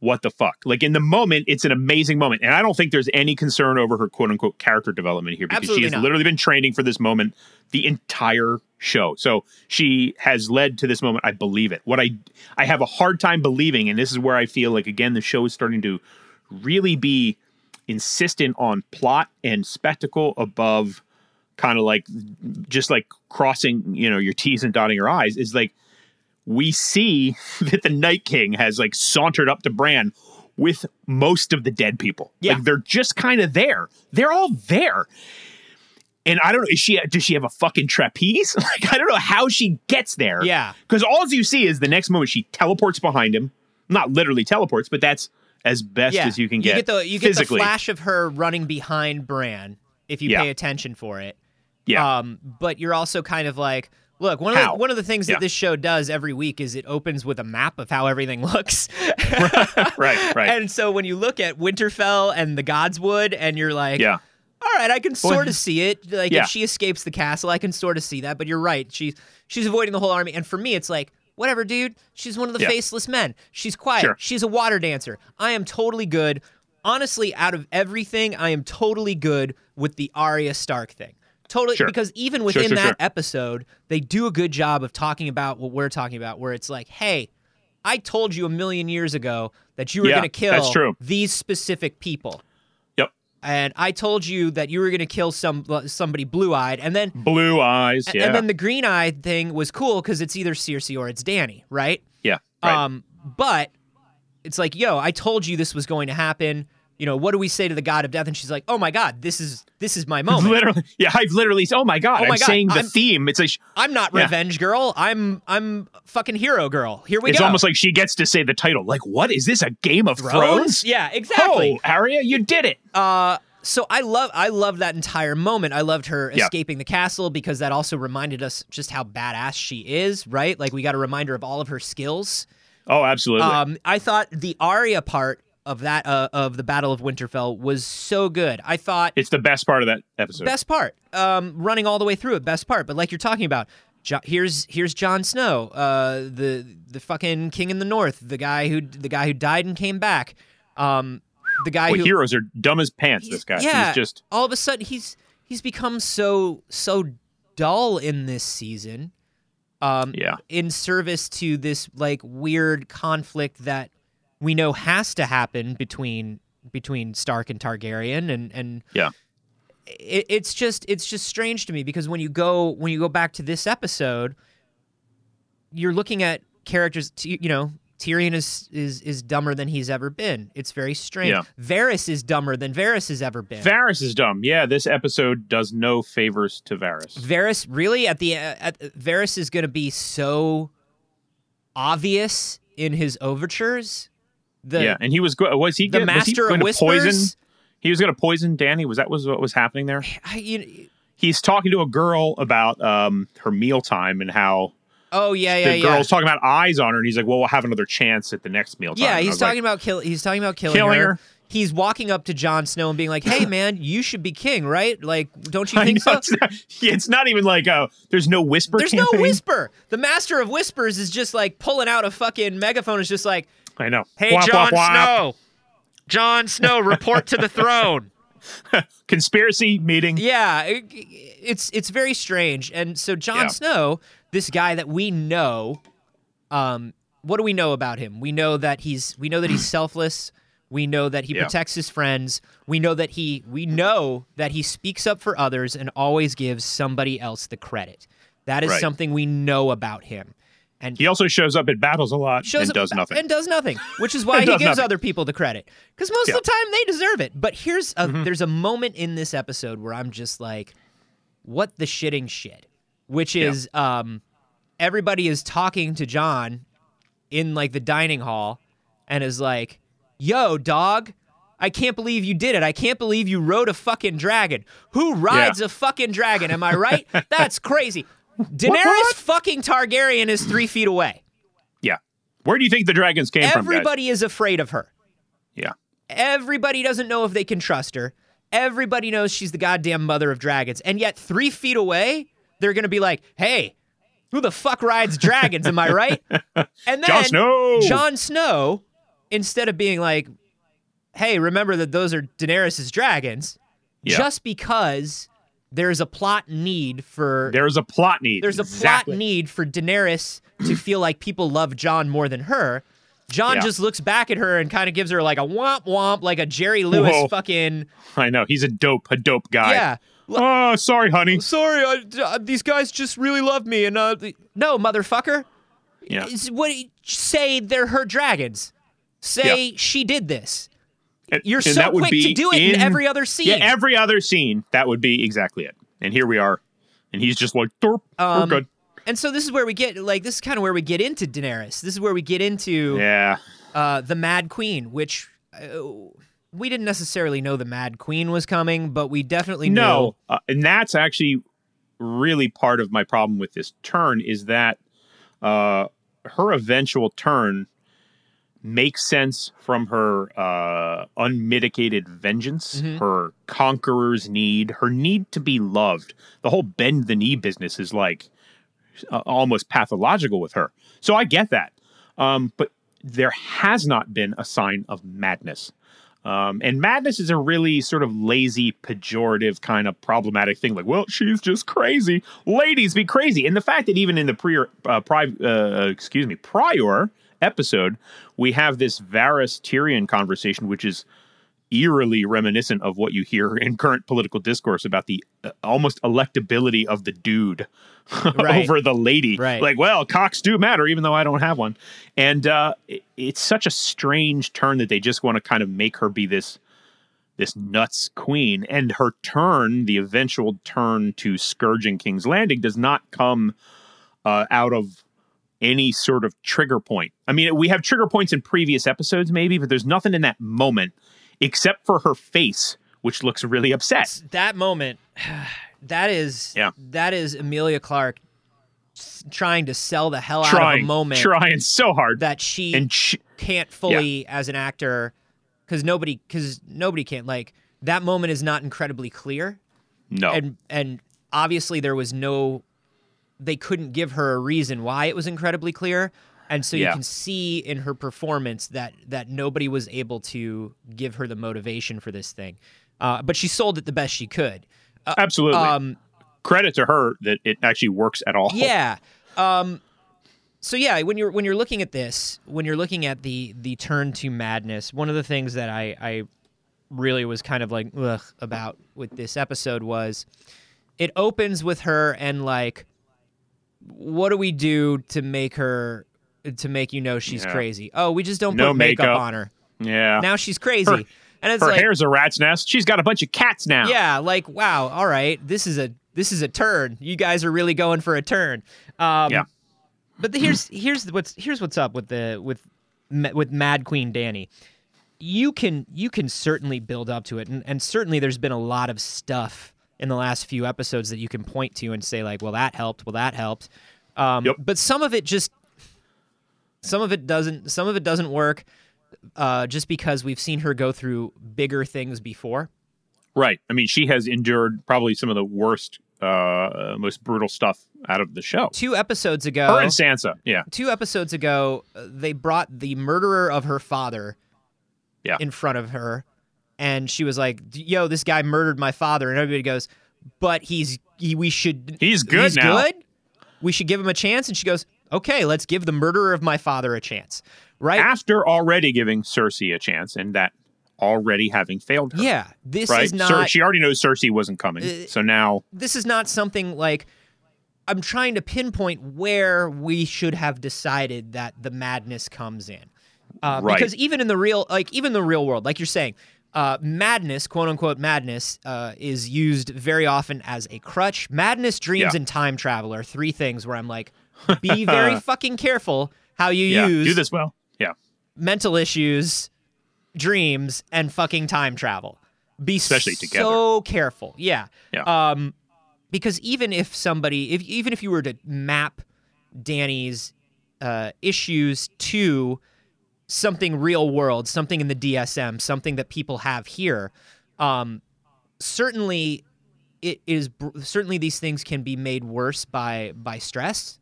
what the fuck. Like, in the moment, it's an amazing moment. And I don't think there's any concern over her, quote-unquote, character development here. Because Absolutely she has not. Literally been training for this moment the entire show. So she has led to this moment. I believe it. What I I have a hard time believing, and this is where I feel like, again, the show is starting to really be insistent on plot and spectacle above kind of like just like crossing, you know, your T's and dotting your I's, is like we see that the Night King has like sauntered up to Bran with most of the dead people. Yeah. Like they're just kind of there. They're all there. And I don't know, is she, does she have a fucking trapeze? Like, I don't know how she gets there. Yeah. Because all you see is the next moment she teleports behind him. Not literally teleports, but that's as best yeah. as you can get. You get the, you get the flash of her running behind Bran if you yeah. pay attention for it. Yeah. Um, but you're also kind of like, look, one of the, one of the things yeah. that this show does every week is it opens with a map of how everything looks. right, right. And so when you look at Winterfell and the Godswood, and you're like, yeah. all right, I can sort of see it. Like yeah. if she escapes the castle, I can sort of see that. But you're right, she's she's avoiding the whole army. And for me, it's like, whatever, dude. She's one of the yeah. faceless men. She's quiet. Sure. She's a water dancer. I am totally good. Honestly, out of everything, I am totally good with the Arya Stark thing. Totally, sure. Because even within sure, sure, that sure. episode, they do a good job of talking about what we're talking about, where it's like, hey, I told you a million years ago that you were yeah, going to kill these specific people. And I told you that you were going to kill some somebody blue-eyed, and then... Blue eyes, yeah. And then the green-eyed thing was cool, because it's either Cersei or it's Dany, right? Yeah, right. Um, but it's like, yo, I told you this was going to happen. You know, what do we say to the God of Death? And she's like, oh my God, this is this is my moment. Literally, yeah, I've literally... Oh my God, oh my I'm God, saying the I'm, theme. It's like... I'm not yeah. revenge girl. I'm I'm fucking hero girl. Here we it's go. It's almost like she gets to say the title. Like, what is this, a Game of Thrones? Thrones? Yeah, exactly. Oh, Arya, you did it. Uh, so I love I loved that entire moment. I loved her escaping yeah. the castle, because that also reminded us just how badass she is, right? Like, we got a reminder of all of her skills. Oh, absolutely. Um, I thought the Arya part... of that uh, of the Battle of Winterfell was so good. I thought it's the best part of that episode. Best part, um, running all the way through it. Best part, but like you're talking about, jo- here's here's Jon Snow, uh, the the fucking king in the north, the guy who the guy who died and came back, um, the guy Boy, who heroes are dumb as pants. This guy, yeah, he's just all of a sudden he's he's become so so dull in this season, um, yeah. in service to this like weird conflict that we know has to happen between between Stark and Targaryen, and and yeah, it, it's just it's just strange to me, because when you go when you go back to this episode, you're looking at characters. You know, Tyrion is is is dumber than he's ever been. It's very strange. Yeah. Varys is dumber than Varys has ever been. Varys is dumb. Yeah, this episode does no favors to Varys. Varys really at the at, Varys is going to be so obvious in his overtures. The, yeah, and he was was he the master was he of whispers? Poison, he was going to poison Dany. Was that was what was happening there? I, you, He's talking to a girl about um, her mealtime and how. Oh yeah, yeah, the yeah. The girl's talking about eyes on her, and he's like, "Well, we'll have another chance at the next mealtime." Yeah, he's talking like, about kill. He's talking about killing, killing her. her. He's walking up to Jon Snow and being like, "Hey, man, you should be king, right? Like, don't you think know, so?" It's not, it's not even like, uh, there's no whisper. There's campaign. no whisper. The master of whispers is just like pulling out a fucking megaphone. Is just like. I know. Hey, whop, Jon whop, whop. Snow. Jon Snow, report to the throne. Conspiracy meeting. Yeah, it, it's it's very strange. And so Jon yeah. Snow, this guy that we know, um, what do we know about him? We know that he's we know that he's selfless. We know that he yeah. protects his friends. We know that he we know that he speaks up for others and always gives somebody else the credit. That is right. something we know about him. And he also shows up at battles a lot and does nothing. And does nothing, which is why he gives nothing. other people the credit. Because most yeah. of the time, they deserve it. But here's a, mm-hmm. there's a moment in this episode where I'm just like, what the shitting shit? Which is yeah. um, everybody is talking to Jon in like the dining hall and is like, yo, dog, I can't believe you did it. I can't believe you rode a fucking dragon. Who rides yeah. a fucking dragon? Am I right? That's crazy. Daenerys what, what? fucking Targaryen is three feet away. Yeah. Where do you think the dragons came Everybody from, Everybody is afraid of her. Yeah. Everybody doesn't know if they can trust her. Everybody knows she's the goddamn mother of dragons. And yet three feet away, they're going to be like, hey, who the fuck rides dragons, am I right? And then Jon Snow. Jon Snow, instead of being like, hey, remember that those are Daenerys' dragons, yeah. just because... There's a plot need for... There's a plot need. There's a exactly. plot need for Daenerys to feel like people love Jon more than her. Jon yeah. just looks back at her and kind of gives her like a womp womp, like a Jerry Lewis Whoa. fucking... I know. He's a dope, a dope guy. Yeah. Oh, sorry, honey. Sorry. I, these guys just really love me. and uh, No, motherfucker. Yeah. What, say they're her dragons. Say yeah. she did this. You're and so quick to do it in, in every other scene. Yeah, every other scene. That would be exactly it. And here we are. And he's just like, derp, um, we're good. And so this is where we get, like, this is kind of where we get into Daenerys. This is where we get into yeah. uh, the Mad Queen, which we didn't necessarily know the Mad Queen was coming, but we definitely knew. No, uh, and that's actually really part of my problem with this turn is that uh, her eventual turn makes sense from her uh, unmitigated vengeance, mm-hmm. her conqueror's need, her need to be loved. The whole bend-the-knee business is like uh, almost pathological with her. So I get that. Um, but there has not been a sign of madness. Um, and madness is a really sort of lazy, pejorative kind of problematic thing. Like, well, she's just crazy. Ladies be crazy. And the fact that even in the prior, uh, pri- uh, excuse me, prior episode, we have this Varys Tyrion conversation, which is eerily reminiscent of what you hear in current political discourse about the uh, almost electability of the dude right. over the lady. Right. Like, well, cocks do matter, even though I don't have one. And uh, it, it's such a strange turn that they just want to kind of make her be this, this nuts queen. And her turn, the eventual turn to scourging King's Landing, does not come uh, out of any sort of trigger point. I mean, we have trigger points in previous episodes maybe, but there's nothing in that moment except for her face, which looks really upset. That moment, that is yeah. that is Emilia Clarke trying to sell the hell trying, out of a moment. Trying so hard. That she and ch- can't fully, yeah. as an actor, because nobody, because nobody can. Like, that moment is not incredibly clear. No. And, and obviously there was no, they couldn't give her a reason why it was incredibly clear. And so you yeah. can see in her performance that that nobody was able to give her the motivation for this thing. Uh, but she sold it the best she could. Uh, Absolutely. Um, Credit to her that it actually works at all. Yeah. Um, so yeah, when you're when you're looking at this, when you're looking at the the turn to madness, one of the things that I, I really was kind of like ugh about with this episode was it opens with her and like, what do we do to make her... to make you know she's yeah. crazy. Oh, we just don't no put makeup. makeup on her. Yeah. Now she's crazy. Her, and it's her like, hair's a rat's nest. She's got a bunch of cats now. Yeah, like, wow, all right. This is a this is a turn. You guys are really going for a turn. Um, yeah. But the, here's here's what's here's what's up with the with with Mad Queen Dany. You can you can certainly build up to it, and, and certainly there's been a lot of stuff in the last few episodes that you can point to and say like, well, that helped, well, that helped. Um yep. But some of it just Some of it doesn't. Some of it doesn't work, uh, just because we've seen her go through bigger things before. Right. I mean, she has endured probably some of the worst, uh, most brutal stuff out of the show. Two episodes ago, her and Sansa. Yeah. Two episodes ago, they brought the murderer of her father. Yeah. In front of her, and she was like, "Yo, this guy murdered my father," and everybody goes, "But he's he, we should he's good he's now. Good. We should give him a chance." And she goes, okay, let's give the murderer of my father a chance, right? After already giving Cersei a chance and that already having failed her. Yeah, this right? is not... Cer- she already knows Cersei wasn't coming, uh, so now... This is not something like... I'm trying to pinpoint where we should have decided that the madness comes in. Uh, right. Because even in the real... Like, even the real world, like you're saying, uh, madness, quote-unquote madness, uh, is used very often as a crutch. Madness, dreams, yeah. and time travel are three things where I'm like... Be very fucking careful how you yeah, use do this well. Yeah. mental issues, dreams, and fucking time travel. Be Especially so together. careful. Yeah. yeah. Um, because even if somebody, if even if you were to map Dany's uh, issues to something real world, something in the D S M, something that people have here, um, certainly it is. Certainly these things can be made worse by by stress.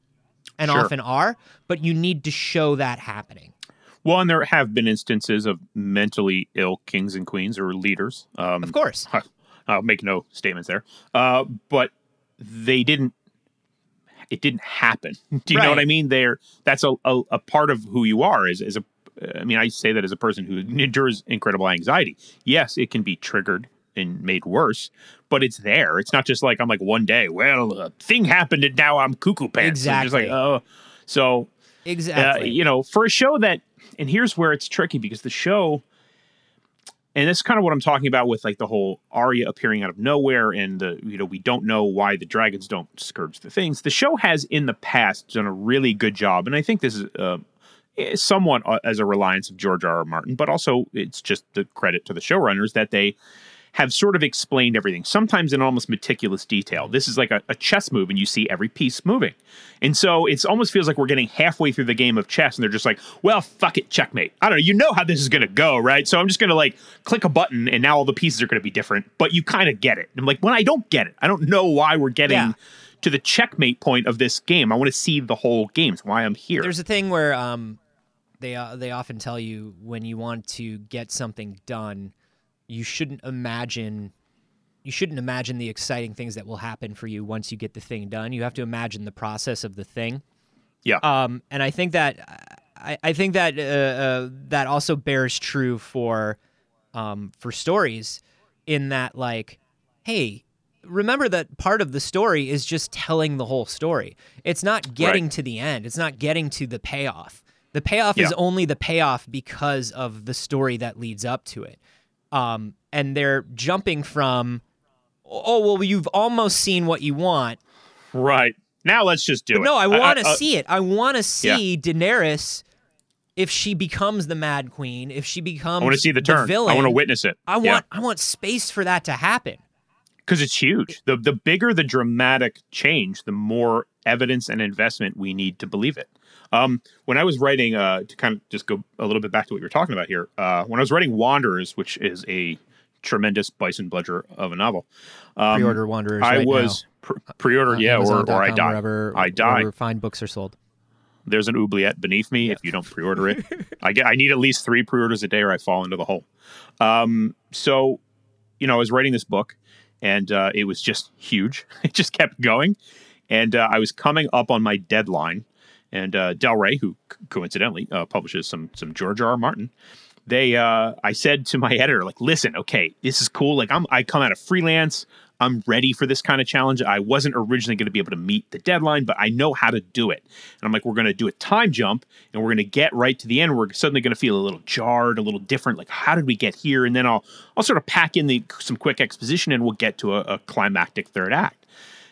And sure. often are, but you need to show that happening. Well, and there have been instances of mentally ill kings and queens or leaders. Um, of course. I'll make no statements there. Uh, but they didn't, it didn't happen. Do you right. know what I mean? They're, that's a, a, a part of who you are as, as a, I mean, I say that as a person who endures incredible anxiety. Yes, it can be triggered and made worse, but it's there. It's not just like I'm like one day, well, a thing happened and now I'm cuckoo pants. Exactly. So I'm just like, oh, so exactly. Uh, you know, for a show that, and here's where it's tricky because the show, and that's kind of what I'm talking about with like the whole Arya appearing out of nowhere and the you know we don't know why the dragons don't scourge the things. The show has in the past done a really good job, and I think this is uh, somewhat as a reliance of George R R. Martin, but also it's just the credit to the showrunners that they have sort of explained everything, sometimes in almost meticulous detail. This is like a, a chess move, and you see every piece moving. And so it almost feels like we're getting halfway through the game of chess, and they're just like, well, fuck it, checkmate. I don't know. You know how this is going to go, right? So I'm just going to, like, click a button, and now all the pieces are going to be different, but you kind of get it. And I'm like, well, I don't get it. I don't know why we're getting... Yeah. to the checkmate point of this game. I want to see the whole game. It's why I'm here. There's a thing where um, they uh, they often tell you when you want to get something done, you shouldn't imagine you shouldn't imagine the exciting things that will happen for you once you get the thing done. You have to imagine the process of the thing. Yeah. Um, and I think that I, I think that uh, uh, that also bears true for um, for stories, in that, like, hey, remember that part of the story is just telling the whole story. It's not getting right. to the end. It's not getting to the payoff. The payoff yeah. is only the payoff because of the story that leads up to it. Um, and they're jumping from, oh, well, you've almost seen what you want. Right. Now let's just do but it. No, I want to see it. I want to see yeah. Daenerys, if she becomes the Mad Queen, if she becomes I want to see the, the turn. Villain. I want to witness it. I want. Yeah. I want space for that to happen. Because it's huge. The the bigger the dramatic change, the more evidence and investment we need to believe it. Um, when I was writing, uh, to kind of just go a little bit back to what you were talking about here, uh, when I was writing Wanderers, which is a tremendous bison bludger of a novel. Um, pre-order Wanderers I right was now. Pre- pre-order, uh, yeah, Amazon. or, or I die. Wherever, I die. Wherever fine books are sold. There's an oubliette beneath me yeah. if you don't pre-order it. I, get, I need at least three pre-orders a day or I fall into the hole. Um, so, you know, I was writing this book. And uh, it was just huge. It just kept going. And uh, I was coming up on my deadline. And uh, Del Rey, who c- coincidentally uh, publishes some some George R R. Martin, they uh, I said to my editor, like, listen, okay, this is cool. Like, I'm, I come out of freelance. I'm ready for this kind of challenge. I wasn't originally going to be able to meet the deadline, but I know how to do it. And I'm like, we're going to do a time jump, and we're going to get right to the end. We're suddenly going to feel a little jarred, a little different. Like, how did we get here? And then I'll I'll sort of pack in the some quick exposition, and we'll get to a, a climactic third act.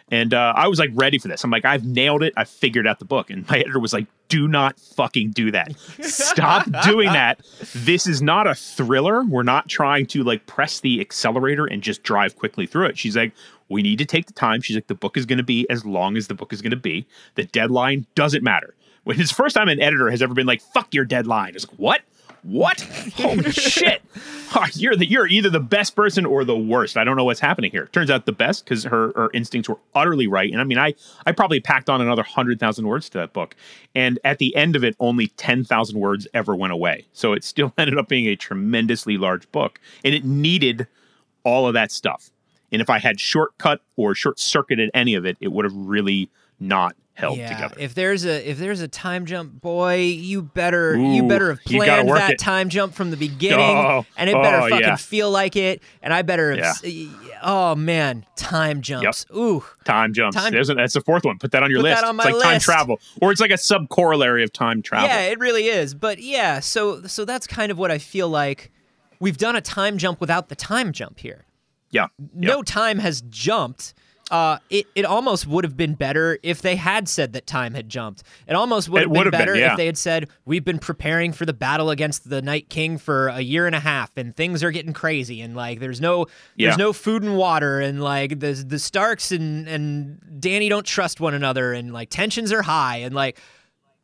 And uh, I was, like, ready for this. I'm like, I've nailed it. I figured out the book. And my editor was like, do not fucking do that. Stop doing that. This is not a thriller. We're not trying to, like, press the accelerator and just drive quickly through it. She's like, we need to take the time. She's like, the book is going to be as long as the book is going to be. The deadline doesn't matter. When it's the first time an editor has ever been like, fuck your deadline. It's like, what? What? Holy shit. Oh, you're, the, you're either the best person or the worst. I don't know what's happening here. Turns out the best, because her, her instincts were utterly right. And I mean, I, I probably packed on another one hundred thousand words to that book. And at the end of it, only ten thousand words ever went away. So it still ended up being a tremendously large book. And it needed all of that stuff. And if I had shortcut or short-circuited any of it, it would have really not held yeah, together. If there's a if there's a time jump, boy, you better Ooh, you better have planned that it. time jump from the beginning, oh, and it better oh, fucking yeah. feel like it. And I better have, yeah. oh man, time jumps. Yep. Ooh, time jumps. Time, there's a, that's the fourth one. Put that on your list. That on my it's like list. Time travel, or it's like a subcorollary of time travel. Yeah, it really is. But yeah, so so that's kind of what I feel like. We've done a time jump without the time jump here. Yeah, no yep. time has jumped. Uh, it, it almost would have been better if they had said that time had jumped. It almost would have been better been, yeah. if they had said, we've been preparing for the battle against the Night King for a year and a half, and things are getting crazy, and like there's no yeah. there's no food and water, and like the the Starks and, and Dany don't trust one another, and like tensions are high, and like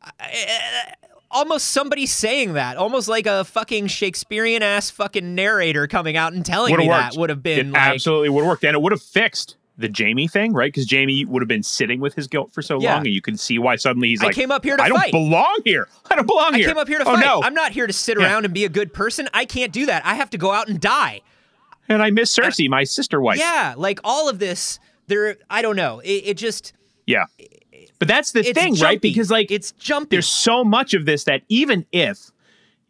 I, I, almost somebody saying that, almost like a fucking Shakespearean-ass fucking narrator coming out and telling would've me worked. that would have been it like... absolutely would have worked, and it would have fixed the Jaime thing, right? Because Jaime would have been sitting with his guilt for so yeah. long, and you can see why suddenly he's I like, I came up here to I fight. I don't belong here. I don't belong I here. I came up here to oh, fight. No. I'm not here to sit yeah. around and be a good person. I can't do that. I have to go out and die. And I miss Cersei, uh, my sister wife. Yeah, like all of this, there, I don't know. It, it just... Yeah. But that's the thing, jumpy. right? Because like... It's jumpy. There's so much of this that even if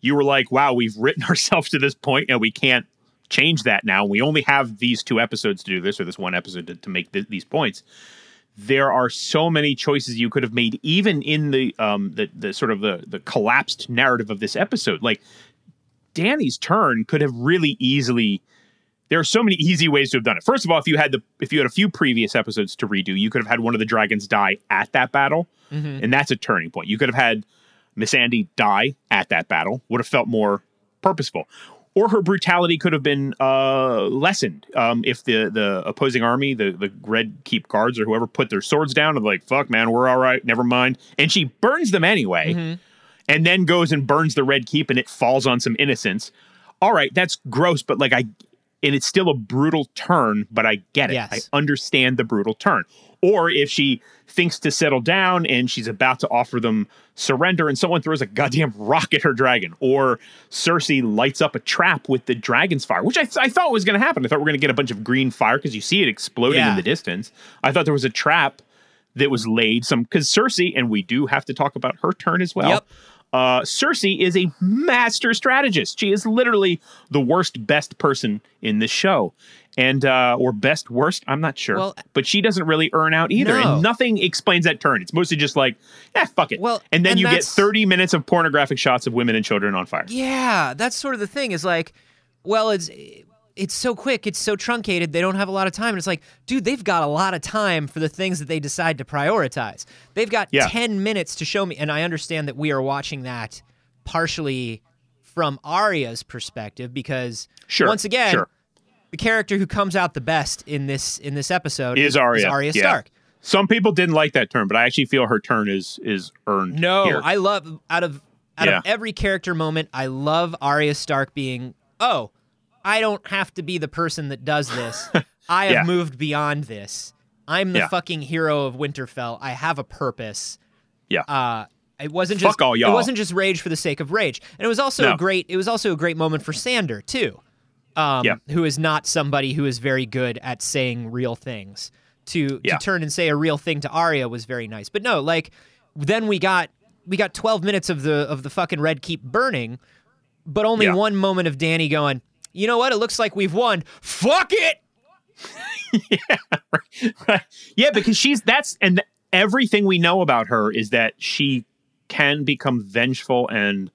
you were like, wow, we've written ourselves to this point and we can't change that now. We only have these two episodes to do this, or this one episode to, to make th- these points. There are so many choices you could have made, even in the um, the, the sort of the, the collapsed narrative of this episode. Like Danny's turn could have really easily. There are so many easy ways to have done it. First of all, if you had the if you had a few previous episodes to redo, you could have had one of the dragons die at that battle, mm-hmm. and that's a turning point. You could have had Missandei die at that battle would have felt more purposeful. Or her brutality could have been uh, lessened um, if the, the opposing army, the, the Red Keep guards or whoever put their swords down and like, fuck, man, we're all right. Never mind. And she burns them anyway mm-hmm. and then goes and burns the Red Keep and it falls on some innocents. All right. That's gross. But like I and it's still a brutal turn, but I get it. Yes. I understand the brutal turn. Or if she thinks to settle down and she's about to offer them surrender and someone throws a goddamn rock at her dragon, or Cersei lights up a trap with the dragon's fire, which I, th- I thought was going to happen. I thought we were going to get a bunch of green fire because you see it exploding yeah. in the distance. I thought there was a trap that was laid some because Cersei, and we do have to talk about her turn as well. Yep. Uh, Cersei is a master strategist. She is literally the worst, best person in this show. And, uh, or best, worst, I'm not sure. Well, but she doesn't really earn out either. No. And nothing explains that turn. It's mostly just like, eh, fuck it. Well, and then and you get thirty minutes of pornographic shots of women and children on fire. Yeah, that's sort of the thing is like, well, it's it's so quick. It's so truncated. They don't have a lot of time. And it's like, dude, they've got a lot of time for the things that they decide to prioritize. They've got yeah. ten minutes to show me. And I understand that we are watching that partially from Arya's perspective because sure, once again... Sure. The character who comes out the best in this in this episode is Arya, is Arya Stark. Yeah. Some people didn't like that turn, but I actually feel her turn is is earned. No, here. I love out of out yeah. of every character moment, I love Arya Stark being, oh, I don't have to be the person that does this. I have yeah. moved beyond this. I'm the yeah. fucking hero of Winterfell. I have a purpose. Yeah. Uh, it wasn't just Fuck all y'all. It wasn't just rage for the sake of rage. And it was also no. a great it was also a great moment for Sandor too. Um, yeah. Who is not somebody who is very good at saying real things. To yeah. to turn and say a real thing to Arya was very nice. But no, like then we got we got twelve minutes of the of the fucking Red Keep burning, but only yeah. one moment of Dany going, you know what? It looks like we've won. Fuck it. yeah, right, right. yeah, because she's that's and everything we know about her is that she can become vengeful and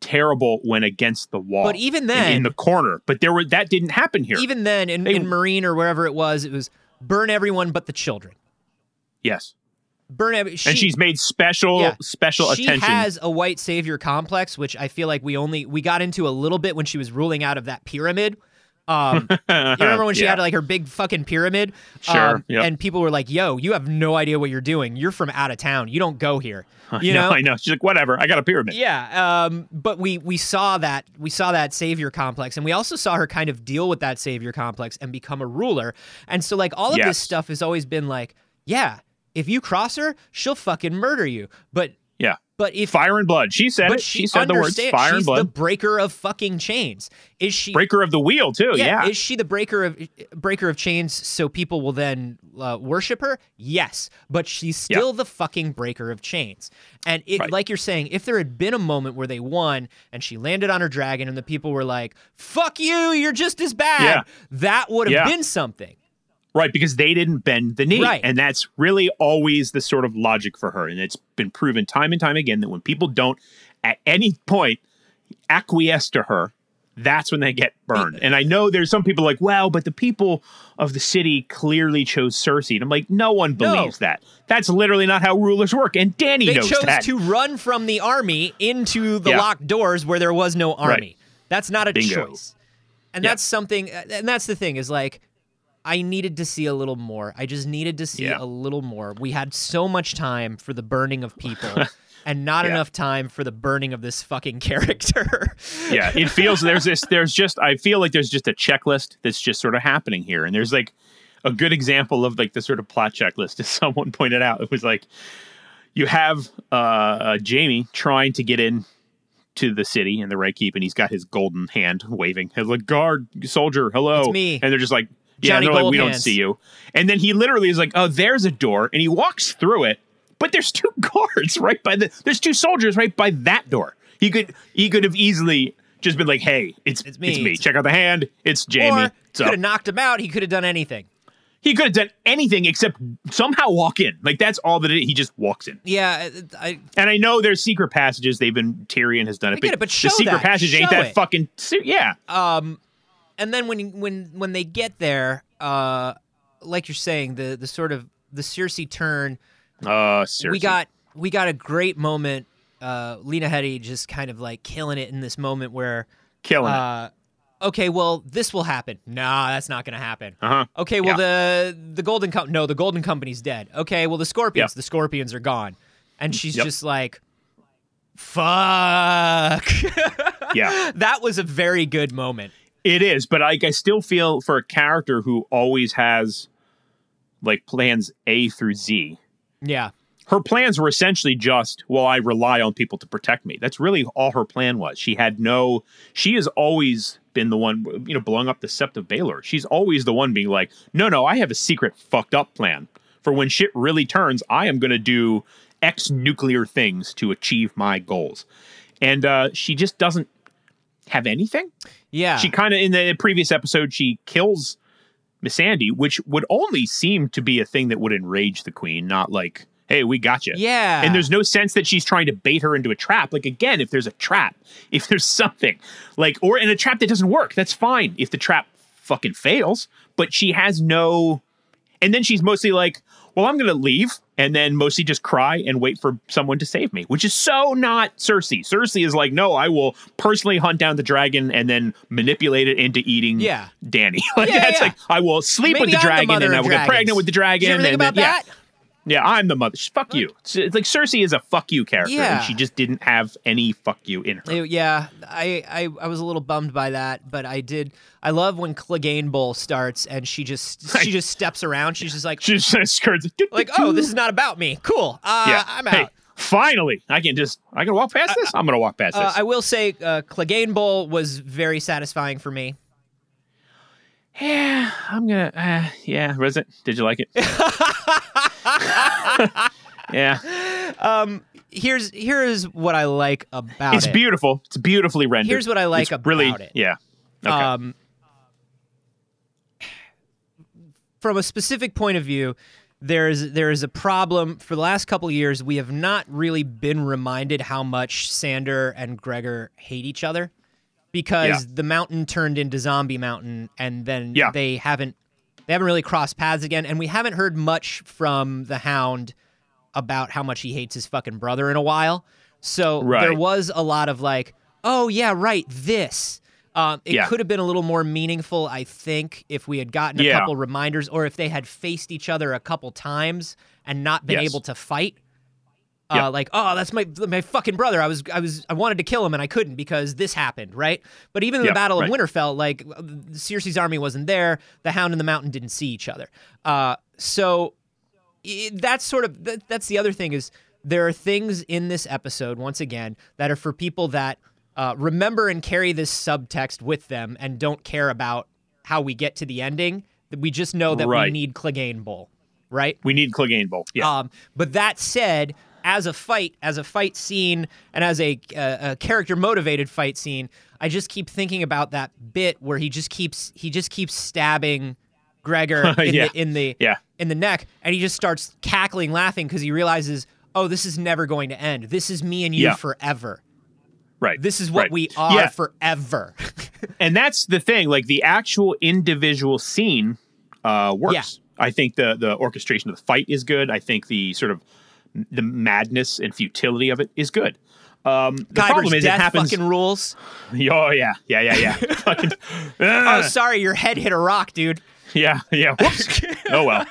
terrible when against the wall, but even then in the corner. But there were that didn't happen here. Even then, in, they, in Meereen or wherever it was, it was burn everyone but the children. Yes, burn every. She, and she's made special yeah, special she attention. She has a white savior complex, which I feel like we only we got into a little bit when she was ruling out of that pyramid. Um, you remember when she yeah. had like her big fucking pyramid? Sure. Um, yep. And people were like, yo, you have no idea what you're doing. You're from out of town. You don't go here. You I know, know? I know. She's like, whatever. I got a pyramid. Yeah. Um, but we, we saw that, we saw that savior complex, and we also saw her kind of deal with that savior complex and become a ruler. And so like all of yes. this stuff has always been like, yeah, if you cross her, she'll fucking murder you. But yeah. But if fire and blood, she said. But it. She, she said the words fire and blood. She's the breaker of fucking chains. Is she breaker of the wheel too? Yeah. yeah. Is she the breaker of breaker of chains? So people will then uh, worship her. Yes, but she's still yeah. the fucking breaker of chains. And it, right. like you're saying, if there had been a moment where they won and she landed on her dragon and the people were like, "Fuck you, you're just as bad," yeah. that would have yeah. been something. Right, because they didn't bend the knee. Right. And that's really always the sort of logic for her. And it's been proven time and time again that when people don't, at any point, acquiesce to her, that's when they get burned. And I know there's some people like, well, but the people of the city clearly chose Cersei. And I'm like, no one believes no. that. That's literally not how rulers work. And Dany knows that. They chose to run from the army into the yeah. locked doors where there was no army. Right. That's not a Bingo. choice. And yeah. that's something, and that's the thing is like, I needed to see a little more. I just needed to see yeah. a little more. We had so much time for the burning of people and not yeah. enough time for the burning of this fucking character. yeah, it feels there's this, there's just, I feel like there's just a checklist that's just sort of happening here. And there's like a good example of like the sort of plot checklist as someone pointed out. It was like you have uh, uh, Jaime trying to get in to the city and the Red Keep, and he's got his golden hand waving. He's like, guard, soldier, hello. It's me. And they're just like, Yeah, Johnny they're Gold like, we hands. don't see you. And then he literally is like, oh, there's a door. And he walks through it. But there's two guards right by the, there's two soldiers right by that door. He could he could have easily just been like, hey, it's, it's me. It's me. It's Check out the hand. It's Jaime. Or could have knocked him out. He could have done anything. He could have done anything except somehow walk in. Like, that's all that it, he just walks in. Yeah. I, and I know there's secret passages. They've been, Tyrion has done it. I get but, it, but show the secret that. passage show ain't that it. fucking, yeah. Um. And then when when when they get there, uh, like you're saying, the the sort of the Cersei turn. Uh, Cersei. We got we got a great moment uh, Lena Headey just kind of like killing it in this moment where killing uh, it. Okay, well, this will happen. Nah, that's not going to happen. Uh-huh. Okay, well, yeah. the the Golden Com- no, the Golden Company's dead. Okay, well, the Scorpions, yep. the Scorpions are gone, and she's yep. just like, fuck. Yeah, that was a very good moment. It is, but I, I still feel for a character who always has like plans A through Z. Yeah. Her plans were essentially just, well, I rely on people to protect me. That's really all her plan was. She had no, she has always been the one, you know, blowing up the Sept of Baelor. She's always the one being like, no, no, I have a secret fucked up plan. For when shit really turns, I am going to do X nuclear things to achieve my goals. And uh, she just doesn't have anything. Yeah. She kind of, in the previous episode, she kills Missandei, which would only seem to be a thing that would enrage the queen, not like, hey, we got you. Yeah. And there's no sense that she's trying to bait her into a trap. Like, again, if there's a trap, if there's something like, or in a trap that doesn't work, that's fine if the trap fucking fails, but she has no, and then she's mostly like, well, I'm going to leave and then mostly just cry and wait for someone to save me, which is so not Cersei. Cersei is like, no, I will personally hunt down the dragon and then manipulate it into eating yeah. Dany. Like, yeah, that's yeah. like, I will sleep Maybe with the I'm dragon the and I will dragons. get pregnant with the dragon. Did you ever think and about then, that? Yeah. Yeah, I'm the mother. Fuck you. It's like Cersei is a fuck you character, yeah. and she just didn't have any fuck you in her. Yeah, I, I, I was a little bummed by that, but I did. I love when Clegane Bowl starts, and she just she just steps around. She's just like she just skirts like, oh, this is not about me. Cool. Uh, yeah. I'm out. Hey, finally, I can just I can walk past uh, this. I'm gonna walk past uh, this. I will say, uh, Clegane Bowl was very satisfying for me. Yeah, I'm gonna. Uh, yeah, Resident. Did you like it? Yeah. Um. Here's here is what I like about it's it. It's beautiful. It's beautifully rendered. Here's what I like it's about really, it. Yeah. Okay. Um. From a specific point of view, there is there is a problem. For the last couple of years, we have not really been reminded how much Sandor and Gregor hate each other, because yeah. the mountain turned into Zombie Mountain, and then yeah. they haven't. They haven't really crossed paths again, and we haven't heard much from the Hound about how much he hates his fucking brother in a while. So right. there was a lot of like, oh, yeah, right, this. Um, it yeah. could have been a little more meaningful, I think, if we had gotten a yeah. couple reminders, or if they had faced each other a couple times and not been yes. able to fight. Uh, yep. Like, oh, that's my my fucking brother. I was I was I wanted to kill him and I couldn't because this happened, right? But even in yep, the Battle right. of Winterfell, like Cersei's army wasn't there. The Hound and the Mountain didn't see each other. Uh, so it, that's sort of that, that's the other thing is there are things in this episode once again that are for people that uh, remember and carry this subtext with them and don't care about how we get to the ending. We just know that right. we need Clegane Bowl, right? We need Clegane Bowl. Yeah. Um, but that said. As a fight, as a fight scene, and as a, uh, a character-motivated fight scene, I just keep thinking about that bit where he just keeps he just keeps stabbing Gregor in yeah. the in the, yeah. in the neck, and he just starts cackling, laughing because he realizes, oh, this is never going to end. This is me and you yeah. forever. Right. This is what right. we are yeah. forever. And that's the thing. Like the actual individual scene uh, works. Yeah. I think the the orchestration of the fight is good. I think the sort of the madness and futility of it is good. Um, the Guyber's problem is it happens. Fucking rules. Oh yeah, yeah, yeah, yeah. Fucking, uh. Oh, sorry, your head hit a rock, dude. Yeah, yeah. Whoops. Oh well,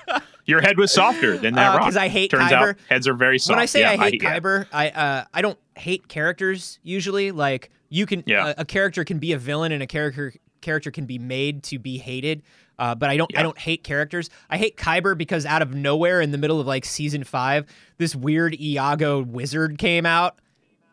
your head was softer than that uh, rock. Because I hate Turns Kyber. Out, heads are very soft. When I say yeah, I hate I, Kyber, yeah. I uh, I don't hate characters usually. Like you can, yeah. uh, a character can be a villain, and a character character can be made to be hated. Uh, but I don't. Yeah. I don't hate characters. I hate Kyber because out of nowhere, in the middle of like season five, this weird Iago wizard came out,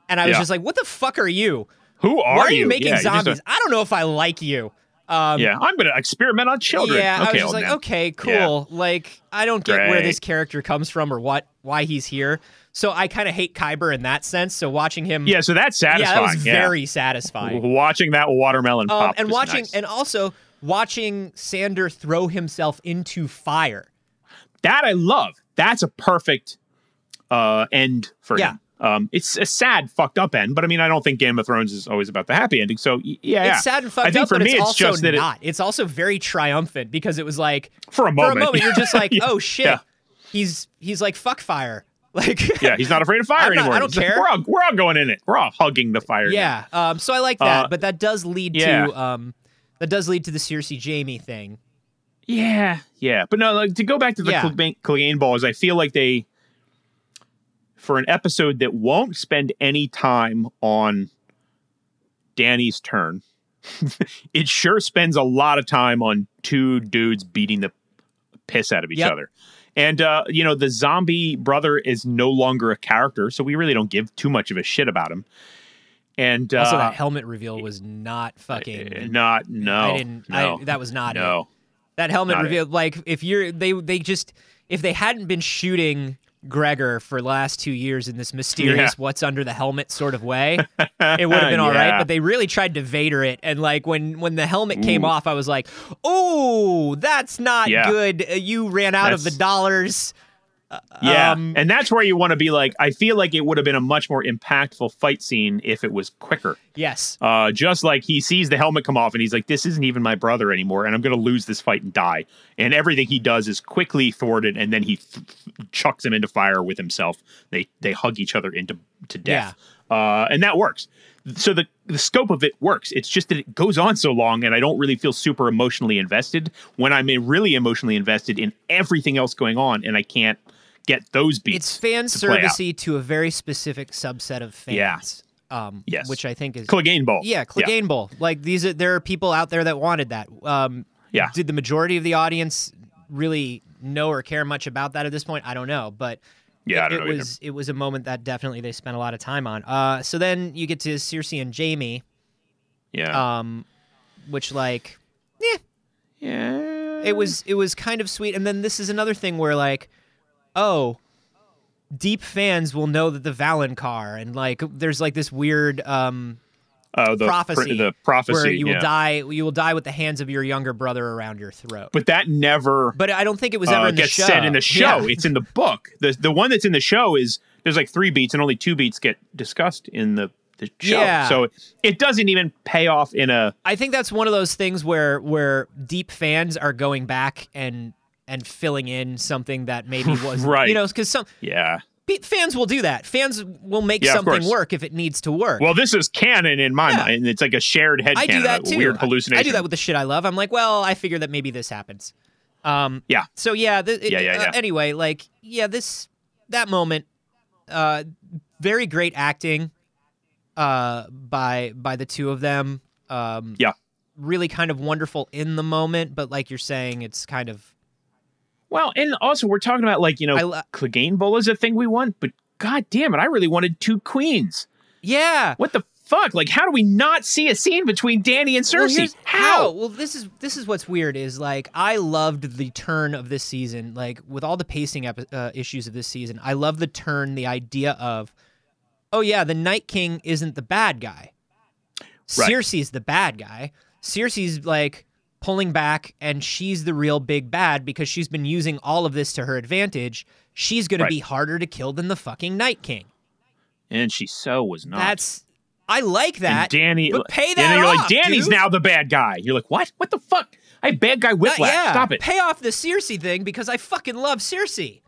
and I was yeah. just like, "What the fuck are you? Who are you? Why are you, you making yeah, zombies? Just, uh... I don't know if I like you." Um, yeah, I'm gonna experiment on children. Yeah, okay, I was just like, man. "Okay, cool." Yeah. Like, I don't get Great. where this character comes from or what why he's here. So I kind of hate Kyber in that sense. So watching him, yeah. So that's satisfying. Yeah, that was yeah. very satisfying. Watching that watermelon um, pop and watching, nice. and also. Watching Sandor throw himself into fire. That I love. That's a perfect uh, end for yeah. him. Um, it's a sad, fucked up end, but I mean, I don't think Game of Thrones is always about the happy ending. So, yeah. It's yeah. sad and fucked I think up, for but me, it's, it's also just that not. It, it's also very triumphant because it was like... For a moment. For a moment, you're just like, yeah. oh, shit. Yeah. He's he's like, fuck fire. Like, yeah, he's not afraid of fire I'm anymore. Not, I don't he's care. Like, we're all we're all going in it. We're all hugging the fire. Yeah. Now. Um. So I like that, uh, but that does lead yeah. to um, that does lead to the Cersei Jaime thing. Yeah. Yeah. But no, like to go back to the yeah. Clegane, Clegane balls, I feel like they, for an episode that won't spend any time on Danny's turn, it sure spends a lot of time on two dudes beating the piss out of each yep. other. And, uh, you know, the zombie brother is no longer a character, so we really don't give too much of a shit about him. And uh, also, that helmet reveal was not fucking... Not, no. I didn't, no, I, that was not no, it. That helmet reveal, it. Like, if you're... They, they just... If they hadn't been shooting Gregor for the last two years in this mysterious yeah. what's under the helmet sort of way, it would have been all yeah. right. But they really tried to Vader it. And like when, when the helmet Ooh. came off, I was like, oh, that's not yeah. good. You ran out that's... of the dollars. Yeah. Um, and that's where you want to be like, I feel like it would have been a much more impactful fight scene if it was quicker. Yes. Uh, just like he sees the helmet come off and he's like, this isn't even my brother anymore. And I'm going to lose this fight and die. And everything he does is quickly thwarted. And then he th- chucks him into fire with himself. They they hug each other into to death. Yeah. Uh, and that works. So the, the scope of it works. It's just that it goes on so long and I don't really feel super emotionally invested when I'm really emotionally invested in everything else going on. And I can't get those beats. It's fan servicey to a very specific subset of fans. Yeah. Um, yes. Which I think is Clegane Bowl. Yeah, Clegane yeah. Bowl. Like these are, there are people out there that wanted that. Um, yeah. Did the majority of the audience really know or care much about that at this point? I don't know, but yeah, it, I don't it know was either. It was a moment that definitely they spent a lot of time on. Uh, so then you get to Cersei and Jaime. Yeah. Um, which like, yeah, yeah. It was it was kind of sweet. And then this is another thing where like, oh, deep fans will know that the Valonqar and like there's like this weird um, uh, the prophecy, pr- the prophecy where you yeah. will die, you will die with the hands of your younger brother around your throat. But that never. But I don't think it was ever uh, in the gets show. Said in the show. Yeah. It's in the book. the The one that's in the show is there's like three beats and only two beats get discussed in the. The show. Yeah. So it doesn't even pay off in a. I think that's one of those things where where deep fans are going back and. And filling in something that maybe wasn't, right. you know, because some yeah. fans will do that. Fans will make yeah, something work if it needs to work. Well, this is canon in my yeah. mind. It's like a shared head I canon, do that too. Weird hallucination. I, I do that with the shit I love. I'm like, well, I figure that maybe this happens. Um, yeah. So yeah, th- it, yeah, yeah, yeah. Uh, anyway, like, yeah, this, that moment, uh, very great acting uh, by by the two of them. Um, yeah. Really kind of wonderful in the moment, but like you're saying, it's kind of... Well, and also we're talking about like, you know, lo- Clegane Bowl is a thing we want, but god damn it, I really wanted two queens. Yeah. What the fuck? Like, how do we not see a scene between Dany and Cersei? Well, how? how? Well, this is this is what's weird is like I loved the turn of this season, like with all the pacing epi- uh, issues of this season. I love the turn, the idea of, oh yeah, the Night King isn't the bad guy. Right. Cersei's the bad guy. Cersei's like pulling back, and she's the real big bad because she's been using all of this to her advantage. She's going right. to be harder to kill than the fucking Night King. And she so was not. That's, I like that. And Dany, but pay that and you're off, like, Danny's dude. Now the bad guy. You're like, what? What the fuck? I have bad guy whiplash. Uh, yeah. Stop it. Pay off the Cersei thing because I fucking love Cersei.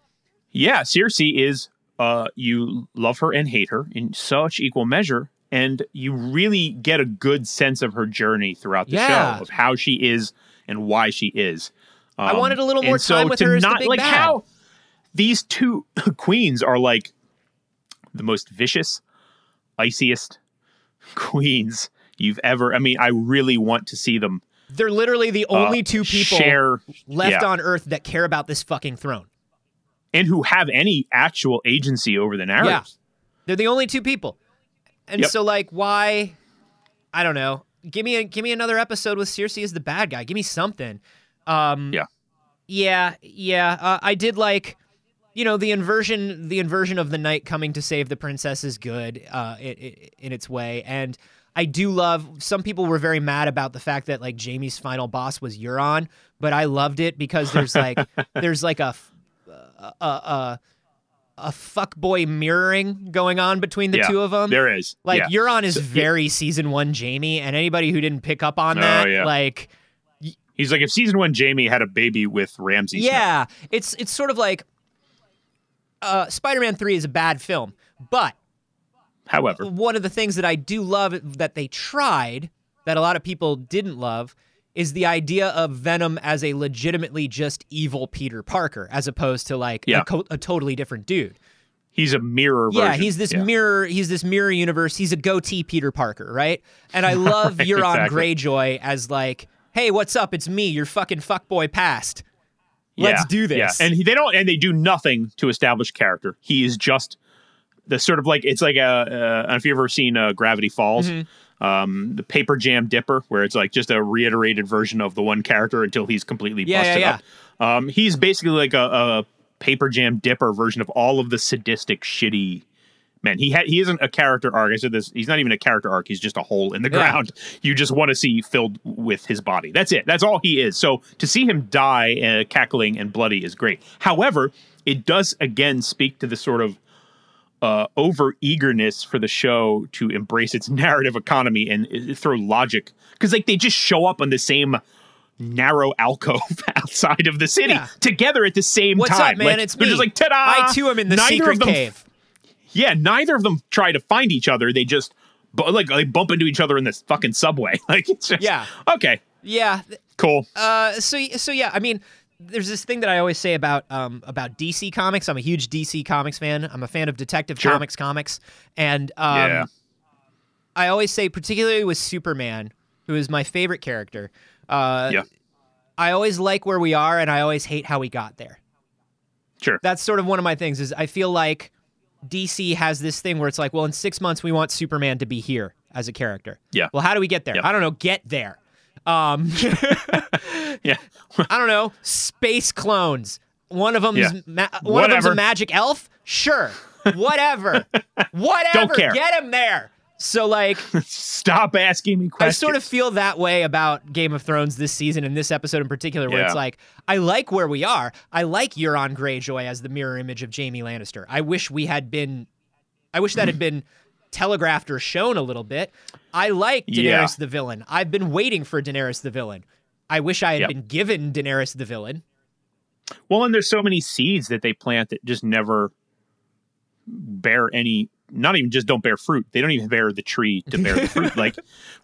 Yeah, Cersei is, uh, you love her and hate her in such equal measure. And you really get a good sense of her journey throughout the yeah. show of how she is and why she is. Um, I wanted a little more time so with her as not, the big like bad. How these two queens are like the most vicious, iciest queens you've ever. I mean, I really want to see them. They're literally the only uh, two people share, left yeah. on Earth that care about this fucking throne. And who have any actual agency over the narrative. Yeah. They're the only two people. And yep. so, like, why? I don't know. Give me a, give me another episode with Cersei as the bad guy. Give me something. Um, yeah, yeah, yeah. Uh, I did like, you know, the inversion, the inversion of the knight coming to save the princess is good uh, it, it, in its way. And I do love. Some people were very mad about the fact that like Jaime's final boss was Euron, but I loved it because there's like there's like a a. a, a a fuckboy mirroring going on between the yeah, two of them. There is. Like, yeah. Euron is so, very yeah. season one Jaime, and anybody who didn't pick up on that, oh, yeah. like... Y- He's like, if season one Jaime had a baby with Ramsay. Yeah, Smith. it's it's sort of like... uh, Spider-Man three is a bad film, but however, one of the things that I do love that they tried that a lot of people didn't love is the idea of Venom as a legitimately just evil Peter Parker, as opposed to like yeah. a, co- a totally different dude. He's a mirror version. Yeah, he's this yeah. mirror. He's this mirror universe. He's a goatee Peter Parker, right? And I love right, Euron exactly. Greyjoy as like, hey, what's up? It's me, your fucking fuckboy past. Let's yeah, do this. Yeah. And he, they don't. And they do nothing to establish character. He is just the sort of like it's like a. Uh, if you've ever seen uh, Gravity Falls. Mm-hmm. Um, the Paper Jam Dipper, where it's like just a reiterated version of the one character until he's completely yeah, busted yeah, yeah. up. Um, he's basically like a, a Paper Jam Dipper version of all of the sadistic, shitty men. He ha- he isn't a character arc. I said this. He's not even a character arc. He's just a hole in the yeah. ground. You just want to see filled with his body. That's it. That's all he is. So to see him die uh, cackling and bloody is great. However, it does again speak to the sort of Uh, over eagerness for the show to embrace its narrative economy and uh, throw logic, because like they just show up on the same narrow alcove outside of the city yeah. together at the same What's time. Up, man? Like, it's they're me. Just like ta-da! I too am in the neither secret them, cave. Yeah, neither of them try to find each other. They just bu- like they bump into each other in this fucking subway. Like it's just yeah. okay, yeah, cool. Uh, so so yeah, I mean. There's this thing that I always say about um, about D C Comics. I'm a huge D C Comics fan. I'm a fan of Detective sure. Comics comics. And um, yeah. I always say, particularly with Superman, who is my favorite character, uh, yeah. I always like where we are, and I always hate how we got there. Sure. That's sort of one of my things, is I feel like D C has this thing where it's like, well, in six months, we want Superman to be here as a character. Yeah. Well, how do we get there? Yep. I don't know. Get there. Um, yeah, I don't know. Space clones. One of them's yeah. ma- one Whatever. of them's a magic elf. Sure. Whatever. Whatever. Don't care. Get him there. So like, stop asking me questions. I sort of feel that way about Game of Thrones this season and this episode in particular, where yeah. it's like, I like where we are. I like Euron Greyjoy as the mirror image of Jaime Lannister. I wish we had been. I wish that had been. telegraphed or shown a little bit. I like Daenerys yeah. the villain. I've been waiting for Daenerys the villain. I wish I had yep. been given Daenerys the villain. Well, and there's so many seeds that they plant that just never bear any, not even just don't bear fruit. They don't even bear the tree to bear the fruit. Like,